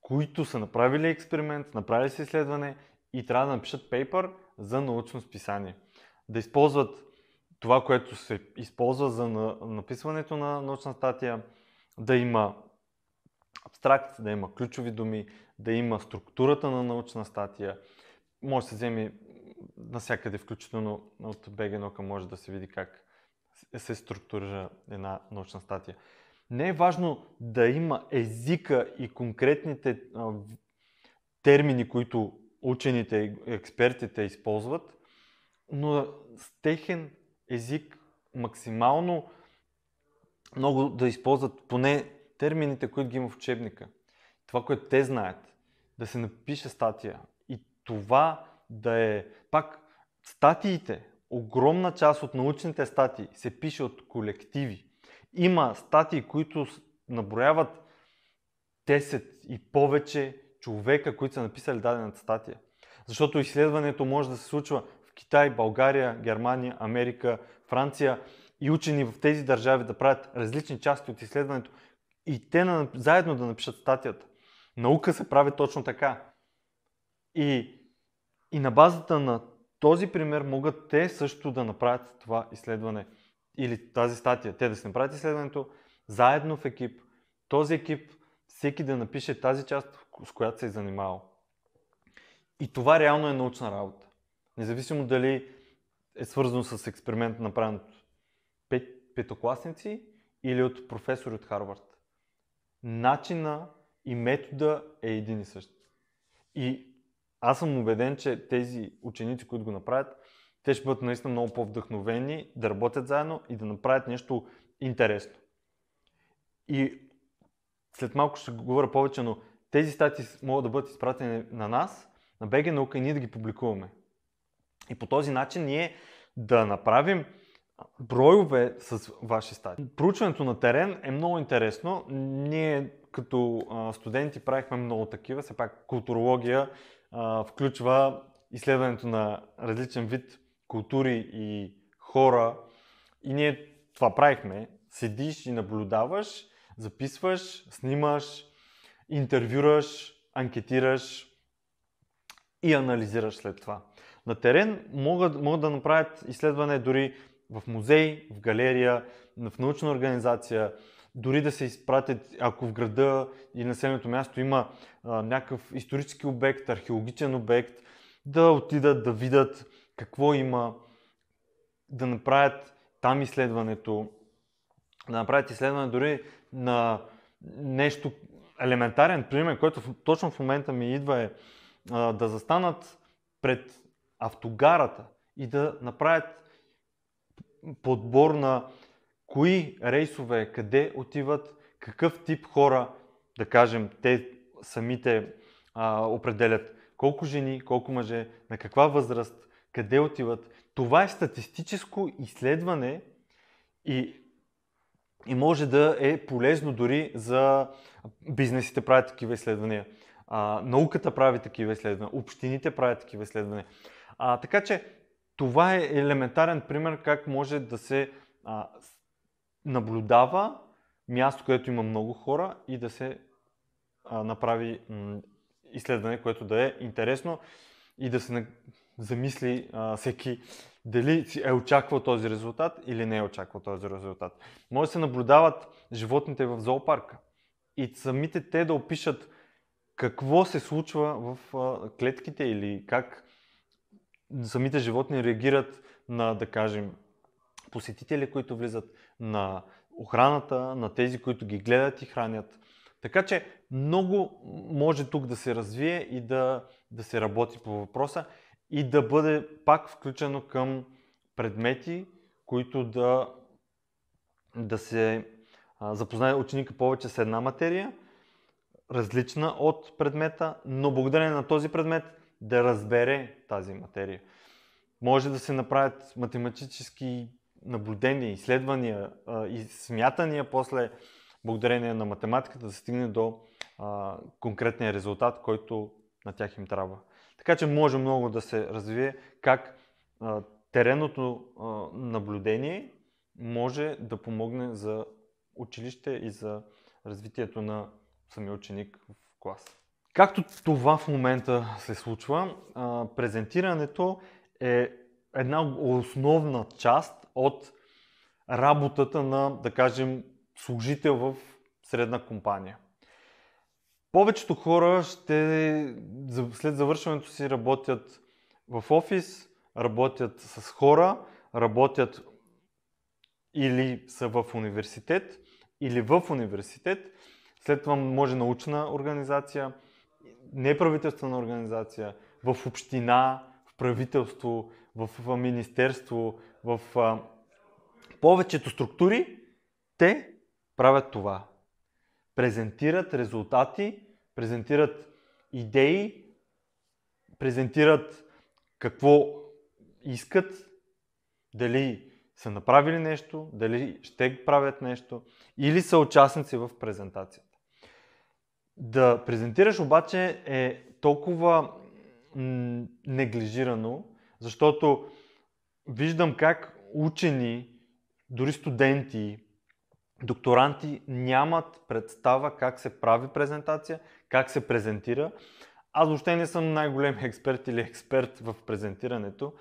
които са направили експеримент, направили се изследване и трябва да напишат пейпър за научно списание. Да използват това, което се използва за написването на научна статия, да има абстракт, да има ключови думи, да има структурата на научна статия. Може да се вземе навсякъде, включително от БГ наука, може да се види как се структурира една научна статия. Не е важно да има езика и конкретните а, термини, които учените, експертите използват, но с техен език максимално много да използват поне термините, които ги има в учебника. Това, което те знаят, да се напише статия и това да е... Пак статиите, огромна част от научните статии се пише от колективи. Има статии, които наброяват десет и повече човека, които са написали дадената статия. Защото изследването може да се случва в Китай, България, Германия, Америка, Франция и учени в тези държави да правят различни части от изследването и те на... заедно да напишат статията. Наука се прави точно така. И, и на базата на този пример могат те също да направят това изследване или тази статия. Те да се направят изследването заедно в екип. Този екип, всеки да напише тази част, с която се е занимавал. И това реално е научна работа. Независимо дали е свързано с експеримент, направен от петокласници или от професори от Харвард. Начина и метода е един и същ. И аз съм убеден, че тези ученици, които го направят, те ще бъдат наистина много по-вдъхновени да работят заедно и да направят нещо интересно. И след малко ще говоря повече, но тези статии могат да бъдат изпратени на нас, на БГ наука и ние да ги публикуваме. И по този начин ние да направим бройове с ваши статии. Проучването на терен е много интересно. Ние като студенти правихме много такива, все пак културология а, включва изследването на различен вид култури и хора. И ние това правихме. Седиш и наблюдаваш, записваш, снимаш, интервюраш, анкетираш и анализираш след това. На терен могат, могат да направят изследване дори в музей, в галерия, в научна организация, дори да се изпратят, ако в града или населеното място има а, някакъв исторически обект, археологичен обект, да отидат да видят какво има, да направят там изследването, да направят изследване дори на нещо елементарен пример, който точно в момента ми идва е а, да застанат пред автогарата и да направят подбор на кои рейсове, къде отиват, какъв тип хора, да кажем, те самите а, определят колко жени, колко мъже, на каква възраст, къде отиват. Това е статистическо изследване и, и може да е полезно дори за бизнесите правят такива изследвания, а, науката прави такива изследвания, общините правят такива изследвания. А, така че това е елементарен пример как може да се а, наблюдава място, което има много хора и да се а, направи м- изследване, което да е интересно и да се на- замисли а, всеки дали е очаквал този резултат или не е очаквал този резултат. Може да се наблюдават животните в зоопарка и самите те да опишат какво се случва в а, клетките или как самите животни реагират на, да кажем, посетители, които влизат, на охраната, на тези, които ги гледат и хранят. Така че много може тук да се развие и да, да се работи по въпроса и да бъде пак включено към предмети, които да, да се а, запознае ученика повече с една материя, различна от предмета, но благодарение на този предмет да разбере тази материя. Може да се направят математически наблюдения, изследвания а, и смятания после, благодарение на математиката, да се стигне до а, конкретния резултат, който на тях им трябва. Така че може много да се развие как а, теренното а, наблюдение може да помогне за училище и за развитието на самия ученик в клас. Както това в момента се случва, а, презентирането е една основна част от работата на, да кажем, служител в средна компания. Повечето хора ще, след завършването си, работят в офис, работят с хора, работят или са в университет, или в университет. След това може научна организация, неправителствена организация, в община, в правителство, в министерство, в повечето структури, те правят това. Презентират резултати, презентират идеи, презентират какво искат, дали са направили нещо, дали ще правят нещо, или са участници в презентацията. Да презентираш обаче е толкова неглижирано, защото виждам как учени, дори студенти, докторанти нямат представа как се прави презентация, как се презентира. Аз въобще не съм най-голем експерт или експерт в презентирането,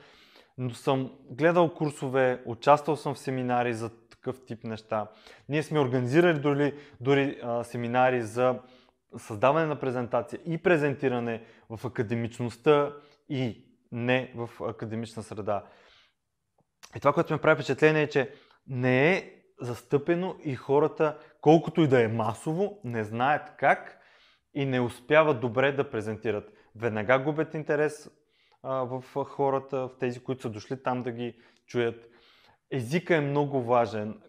но съм гледал курсове, участвал съм в семинари за такъв тип неща. Ние сме организирали дори, дори а, семинари за създаване на презентация и презентиране в академичността и не в академична среда. И това, което ме прави впечатление е, че не е застъпено и хората, колкото и да е масово, не знаят как и не успяват добре да презентират. Веднага губят интерес а, в хората, в тези, които са дошли там да ги чуят. Езика е много важен.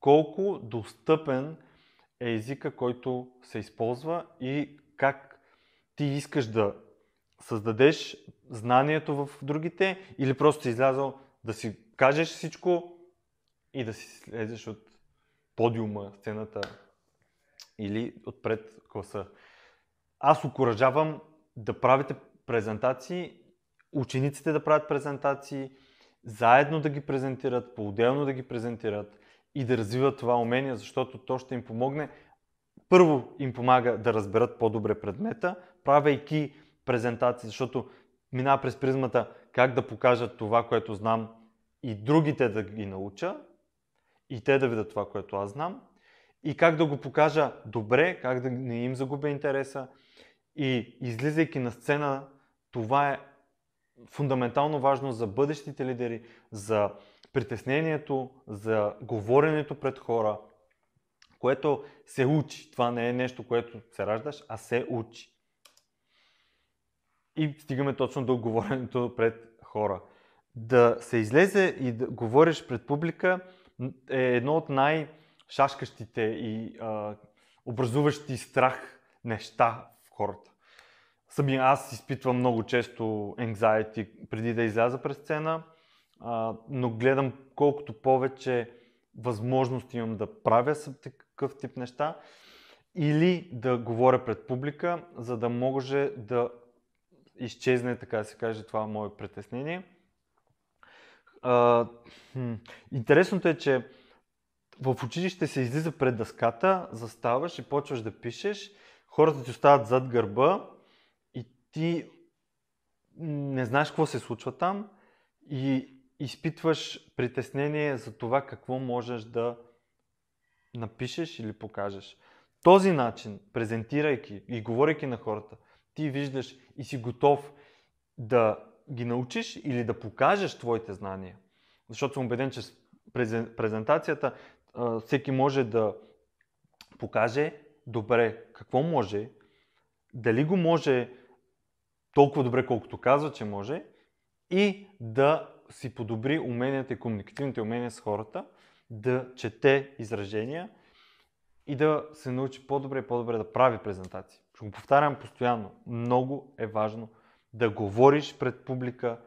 Колко достъпен е езика, който се използва и как ти искаш да създадеш знанието в другите или просто си излязал да си кажеш всичко и да си слезеш от подиума, сцената или отпред класа. Аз окуражавам да правите презентации, учениците да правят презентации, заедно да ги презентират, по-отделно да ги презентират и да развиват това умение, защото то ще им помогне. Първо им помага да разберат по-добре предмета, правейки презентации, защото минава през призмата как да покажа това, което знам и другите да ги науча, и те да видят това, което аз знам, и как да го покажа добре, как да не им загубя интереса. И излизайки на сцена, това е фундаментално важно за бъдещите лидери, за притеснението, за говоренето пред хора, което се учи. Това не е нещо, което се раждаш, а се учи. И стигаме точно до говоренето пред хора. Да се излезе и да говориш пред публика е едно от най-шашкащите и а, образуващи страх неща в хората. Самия аз изпитвам много често anxiety преди да изляза пред сцена, а, но гледам колкото повече възможности имам да правя такъв тип неща или да говоря пред публика, за да може да изчезне, така да се каже, това мое притеснение. Uh, хм. Интересното е, че в училище се излиза пред дъската, заставаш и почваш да пишеш, хората ти остават зад гърба и ти не знаеш какво се случва там и изпитваш притеснение за това какво можеш да напишеш или покажеш. Този начин, презентирайки и говорейки на хората, ти виждаш и си готов да ги научиш или да покажеш твоите знания. Защото съм убеден, че с презентацията всеки може да покаже добре какво може, дали го може толкова добре, колкото казва, че може, и да си подобри уменията и комуникативните умения с хората, да чете изражения и да се научи по-добре и по-добре да прави презентации. Ще го повтарям постоянно. Много е важно да говориш пред публика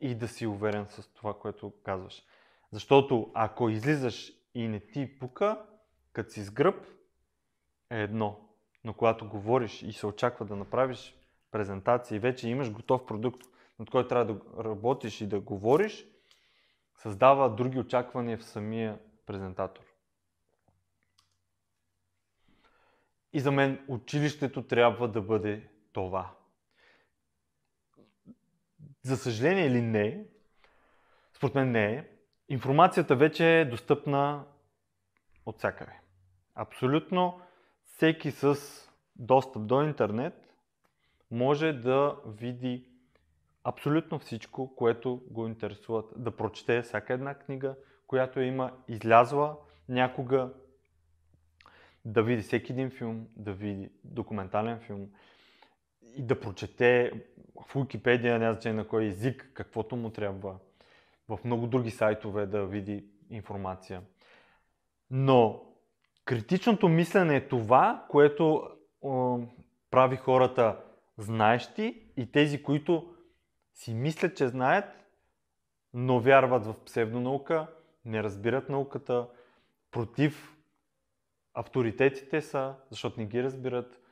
и да си уверен с това, което казваш. Защото ако излизаш и не ти пука, като си с гръб, е едно. Но когато говориш и се очаква да направиш презентации, вече имаш готов продукт, над който трябва да работиш и да говориш, създава други очаквания в самия презентатор. И за мен училището трябва да бъде това. За съжаление или не, според мен не е, информацията вече е достъпна от всякъде. Абсолютно всеки с достъп до интернет може да види абсолютно всичко, което го интересува, да прочете всяка една книга, която има излязла някога, да види всеки един филм, да види документален филм и да прочете в Уикипедия, няма значение на кой език, каквото му трябва, в много други сайтове да види информация. Но критичното мислене е това, което е, прави хората знаещи и тези, които си мислят, че знаят, но вярват в псевдонаука, не разбират науката, против авторитетите са, защото не ги разбират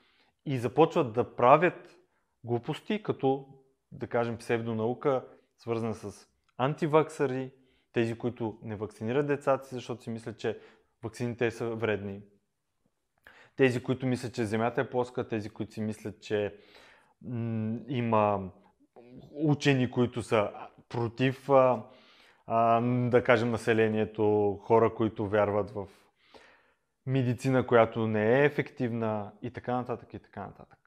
и започват да правят глупости, като, да кажем, псевдонаука, свързана с антиваксари, тези, които не вакцинират децата си, защото си мислят, че вакцините са вредни. Тези, които мислят, че Земята е плоска, тези, които си мислят, че м- има учени, които са против, а, а, да кажем, населението, хора, които вярват в медицина, която не е ефективна и така нататък и така нататък.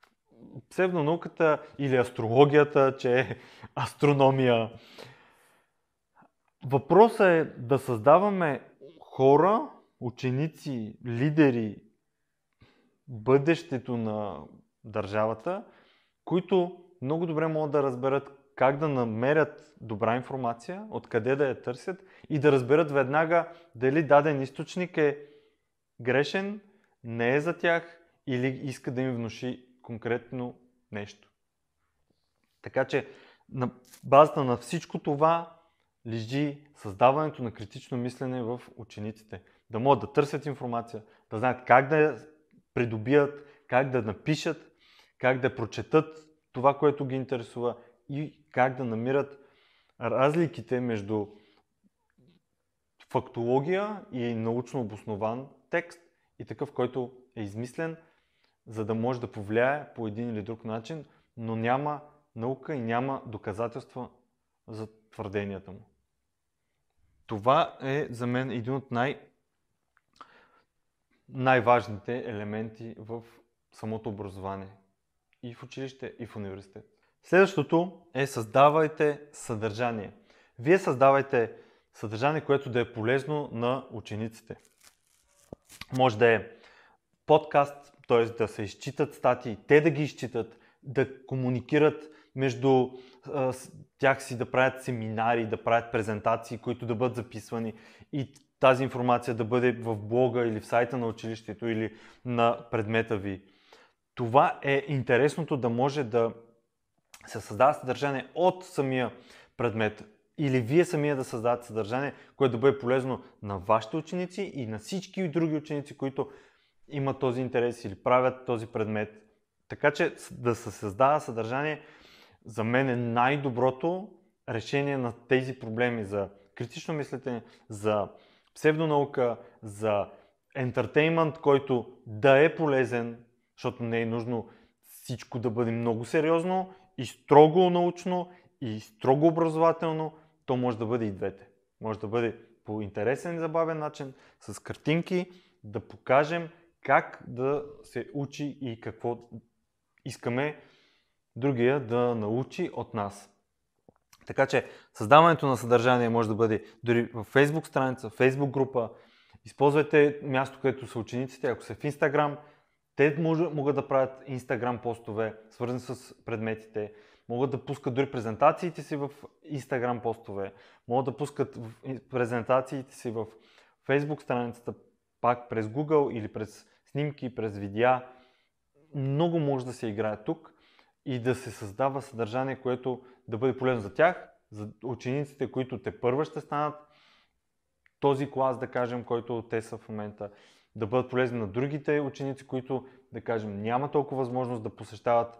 Псевдонауката или астрологията, че е астрономия. Въпросът е да създаваме хора, ученици, лидери, бъдещето на държавата, които много добре могат да разберат как да намерят добра информация, откъде да я търсят и да разберат веднага дали даден източник е грешен, не е за тях или иска да им внуши конкретно нещо. Така че на базата на всичко това лежи създаването на критично мислене в учениците. Да могат да търсят информация, да знаят как да я придобият, как да напишат, как да прочетат това, което ги интересува и как да намират разликите между фактология и научно обоснован текст и такъв, който е измислен, за да може да повлияе по един или друг начин, но няма наука и няма доказателства за твърденията му. Това е за мен един от най- най-важните елементи в самото образование. И в училище, и в университет. Следващото е създавайте съдържание. Вие създавайте съдържание, което да е полезно на учениците. Може да е подкаст, т.е. да се изчитат статии, те да ги изчитат, да комуникират между а, тях си, да правят семинари, да правят презентации, които да бъдат записвани и тази информация да бъде в блога или в сайта на училището или на предмета ви. Това е интересното да може да се създава съдържание от самия предмет или вие самия да създавате съдържание, което да бъде полезно на вашите ученици и на всички други ученици, които имат този интерес или правят този предмет. Така че да се създава съдържание за мен е най-доброто решение на тези проблеми за критично мислене, за псевдонаука, за ентертеймент, който да е полезен, защото не е нужно всичко да бъде много сериозно и строго научно, и строго образователно. То може да бъде и двете. Може да бъде по интересен и забавен начин, с картинки, да покажем как да се учи и какво искаме другия да научи от нас. Така че създаването на съдържание може да бъде дори в Facebook страница, Facebook група. Използвайте място, където са учениците. Ако са в Instagram, те може, могат да правят Instagram постове, свързани с предметите. Могат да пускат дори презентациите си в Instagram постове. Могат да пускат презентациите си в Facebook страницата, пак през Google или през снимки, през видеа. Много може да се играе тук и да се създава съдържание, което да бъде полезно за тях, за учениците, които те първа ще станат този клас, да кажем, който те са в момента, да бъдат полезни на другите ученици, които, да кажем, няма толкова възможност да посещават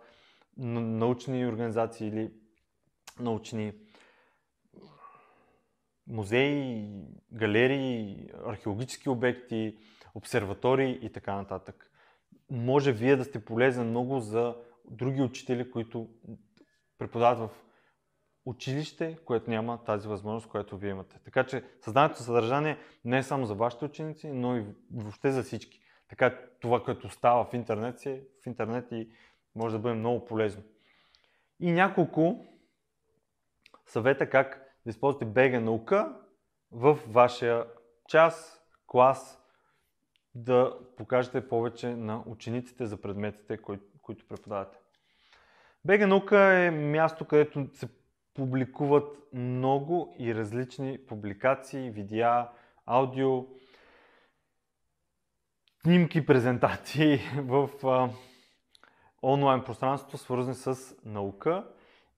научни организации или научни музеи, галерии, археологически обекти, обсерватории и така нататък. Може вие да сте полезни много за други учители, които преподават в училище, което няма тази възможност, която вие имате. Така че създаването на съдържание не е само за вашите ученици, но и въобще за всички. Така това, което става в интернет, си, в интернет и може да бъде много полезно. И няколко съвета как да използвате БГ наука в вашия час, клас, да покажете повече на учениците за предметите, кои, които преподавате. БГ наука е място, където се публикуват много и различни публикации, видеа, аудио, снимки, презентации в а, онлайн пространството, свързани с наука.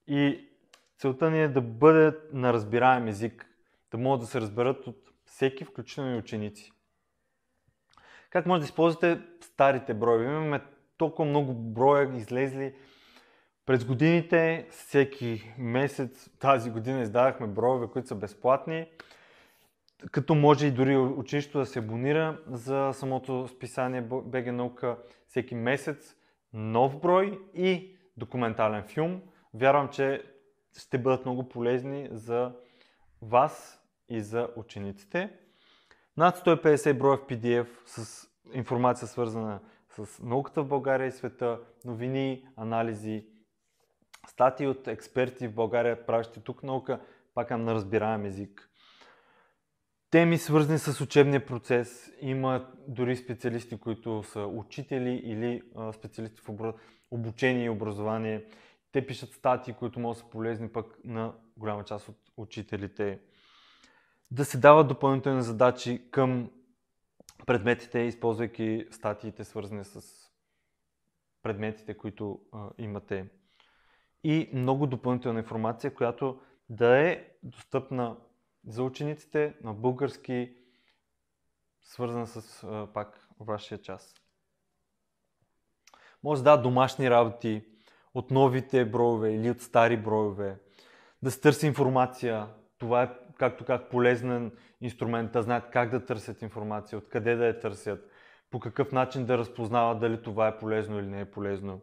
И целта ни е да бъде на разбираем език, да могат да се разберат от всеки, включително и ученици. Как може да използвате старите броя? Имаме толкова много броя излезли през годините, всеки месец, тази година издавахме броеве, които са безплатни, като може и дори училището да се абонира за самото списание БГ наука, всеки месец нов брой и документален филм. Вярвам, че ще бъдат много полезни за вас и за учениците. Над сто и петдесет броя в пи ди еф с информация, свързана с науката в България и света, новини, анализи, статии от експерти в България, правещи тук наука, пак на разбираем език. Теми, свързани с учебния процес, има дори специалисти, които са учители или специалисти в обучение и образование. Те пишат статии, които могат да са полезни пък на голяма част от учителите. Да се дават допълнителни задачи към предметите, използвайки статиите, свързани с предметите, които а, имате. И много допълнителна информация, която да е достъпна за учениците на български, свързана с а, пак вашия час. Може да дават домашни работи от новите броеве или от стари броеве, да се търси информация. Това е както как полезен инструмент, да знаят как да търсят информация, откъде да я търсят, по какъв начин да разпознават дали това е полезно или не е полезно.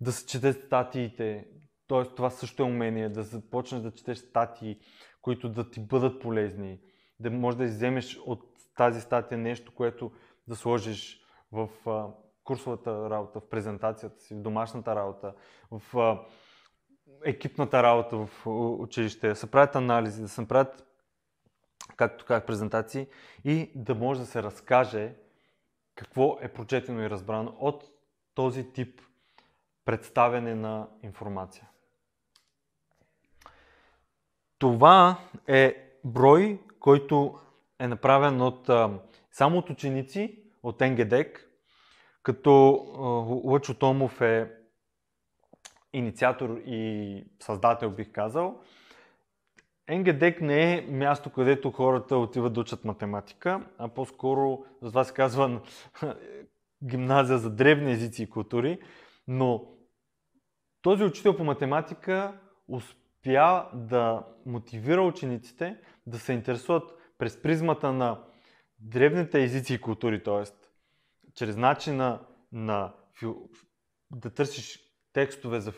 Да се четат статиите, т.е. това също е умение, да започнеш да четеш статии, които да ти бъдат полезни, да можеш да вземеш от тази статия нещо, което да сложиш в курсовата работа, в презентацията си, в домашната работа, в екипната работа в училище, да се правят анализи, да се правят, както казах, презентации и да може да се разкаже какво е прочетено и разбрано от този тип представяне на информация. Това е брой, който е направен от, само от ученици от НГДЕК, като Лъчо Томов е инициатор и създател, бих казал. НГДЕК не е място, където хората отиват да учат математика, а по-скоро, за това се казва гимназия за древни езици и култури, но този учител по математика успя да мотивира учениците да се интересуват през призмата на древните езици и култури, т.е. чрез начина на да търсиш текстове за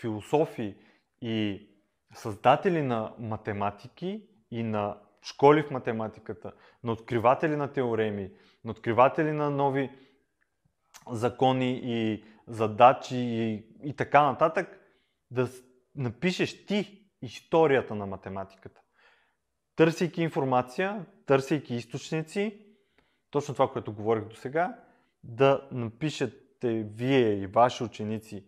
философи и създатели на математики и на школи в математиката, на откриватели на теореми, на откриватели на нови закони и задачи и, и така нататък, да напишеш ти историята на математиката. Търсейки информация, търсейки източници, точно това, което говорих до сега, да напишете вие и ваши ученици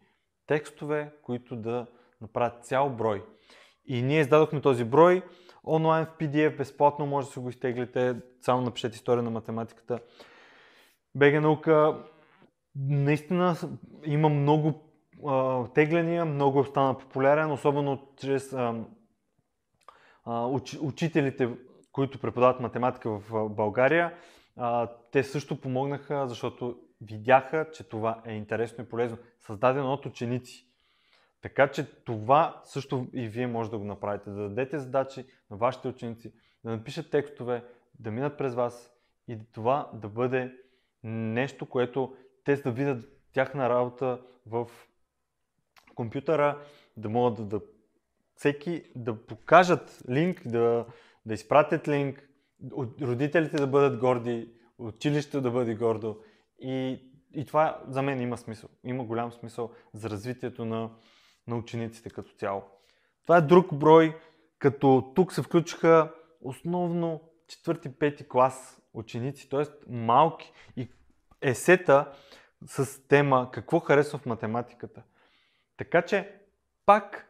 текстове, които да направят цял брой. И ние издадохме този брой онлайн в пи ди еф, безплатно може да се го изтеглите, само напишете история на математиката. БГ наука наистина има много а, тегляния, много стана популярен, особено чрез а, а, уч, учителите, които преподават математика в България. А, те също помогнаха, защото видяха, че това е интересно и полезно, създадено от ученици. Така че това също и вие може да го направите, да дадете задачи на вашите ученици, да напишат текстове, да минат през вас и това да бъде нещо, което те да видят тяхна работа в компютъра, да могат да, да всеки да покажат линк, да, да изпратят линк, родителите да бъдат горди, училището да бъде гордо и, и това за мен има смисъл, има голям смисъл за развитието на на учениците като цяло. Това е друг брой, като тук се включиха основно четвърти-пети клас ученици, т.е. малки и есета с тема какво харесва в математиката. Така че пак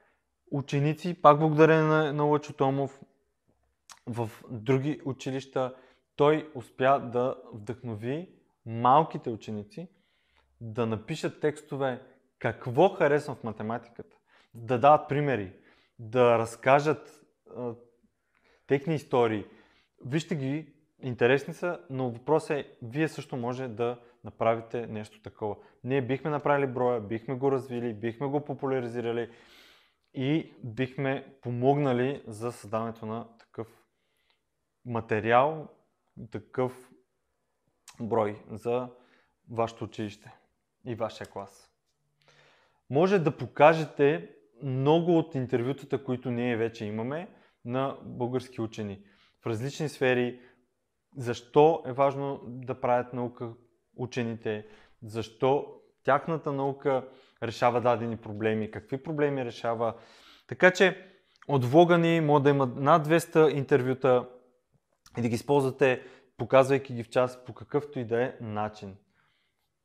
ученици, пак благодарение на, на Лъчо Томов в други училища, той успя да вдъхнови малките ученици да напишат текстове какво харесвам в математиката, да дават примери, да разкажат а, техни истории. Вижте ги, интересни са, но въпросът е, вие също може да направите нещо такова. Ние бихме направили броя, бихме го развили, бихме го популяризирали и бихме помогнали за създаването на такъв материал, такъв брой за вашето училище и вашия клас. Може да покажете много от интервютата, които ние вече имаме на български учени в различни сфери. Защо е важно да правят наука учените? Защо тяхната наука решава дадени проблеми? Какви проблеми решава? Така че от влога ни може да има над двеста интервюта и да ги използвате, показвайки ги в час по какъвто и да е начин.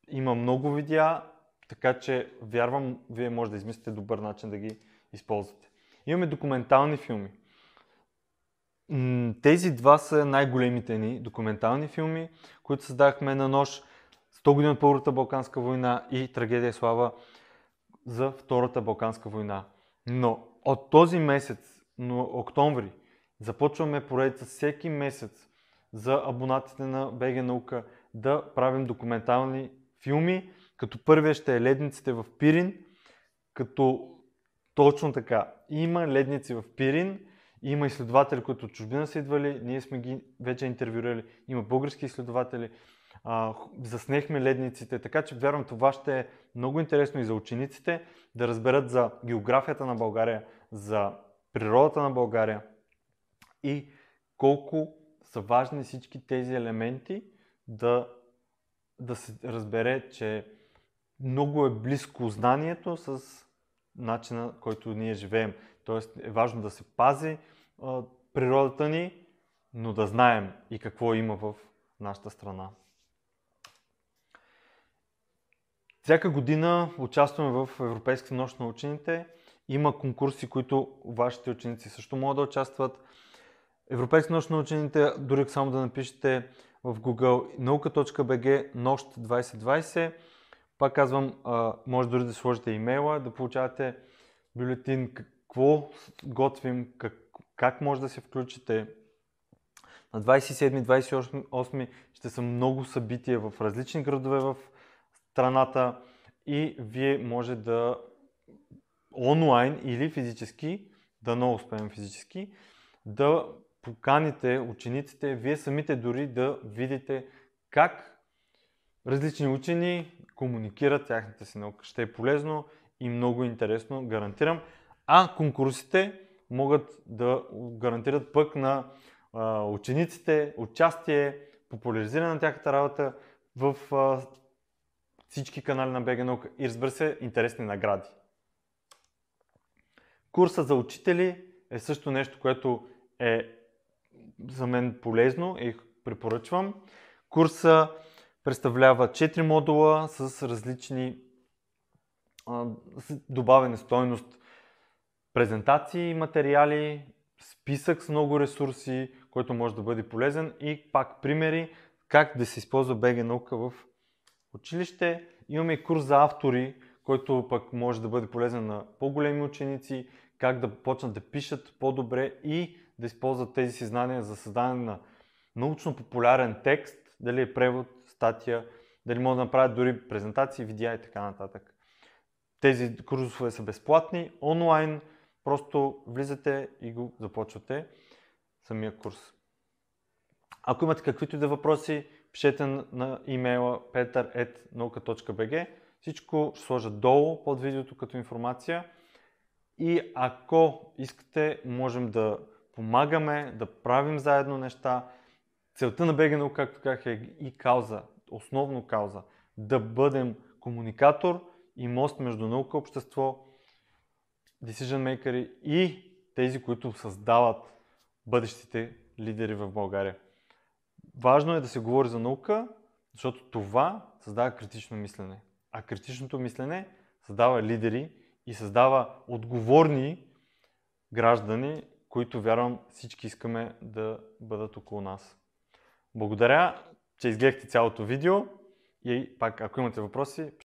Има много видеа, така че, вярвам, вие може да измислите добър начин да ги използвате. Имаме документални филми. Тези два са най-големите ни документални филми, които създахме на нощ. сто години от Първата Балканска война и Трагедия и слава за Втората Балканска война. Но от този месец, но октомври, започваме поредица всеки месец за абонатите на БГ наука да правим документални филми. Като първия ще е ледниците в Пирин, като точно така. Има ледници в Пирин, има изследователи, които от чужбина са идвали, ние сме ги вече интервюирали, има български изследователи, а, заснехме ледниците, така че вярвам това ще е много интересно и за учениците да разберат за географията на България, за природата на България и колко са важни всички тези елементи да, да се разбере, че много е близко знанието с начина, който ние живеем. Тоест е важно да се пази а, природата ни, но да знаем и какво има в нашата страна. Всяка година участваме в Европейската нощ на учените. Има конкурси, които вашите ученици също могат да участват. Европейската нощ на учените, дори само да напишете в Google наука точка би джи нощ двайсет двайсет. Пак казвам, може дори да сложите имейла, да получавате бюлетин, какво готвим, как, как може да се включите. На двайсет и седми двайсет и осми ще са много събития в различни градове в страната и вие може да онлайн или физически, да не успеем физически, да поканите учениците, вие самите дори да видите как различни учени комуникират тяхната си наука. Ще е полезно и много интересно, гарантирам. А конкурсите могат да гарантират пък на а, учениците участие, популяризиране на тяхната работа в а, всички канали на БГ наука и разбира се, интересни награди. Курса за учители е също нещо, което е за мен полезно и препоръчвам. Курса представлява четири модула с различни а, с добавена стойност презентации, материали, списък с много ресурси, който може да бъде полезен и пак примери как да се използва БГ наука в училище. Имаме и курс за автори, който пък може да бъде полезен на по-големи ученици, как да почнат да пишат по-добре и да използват тези си знания за създаване на научно-популярен текст, дали е превод, статия, дали могат да направят дори презентации, видеа и така нататък. Тези курсове са безплатни, онлайн, просто влизате и го започвате самия курс. Ако имате каквито и да въпроси, пишете на имейла petar at nauka точка b g. Всичко ще сложа долу под видеото като информация. И ако искате, можем да помагаме, да правим заедно неща. Целта на БГ наука, както казах, е и кауза, основно кауза. Да бъдем комуникатор и мост между наука, общество, decision makers и тези, които създават бъдещите лидери в България. Важно е да се говори за наука, защото това създава критично мислене. А критичното мислене създава лидери и създава отговорни граждани, които, вярвам, всички искаме да бъдат около нас. Благодаря, че изгледахте цялото видео и пак, ако имате въпроси,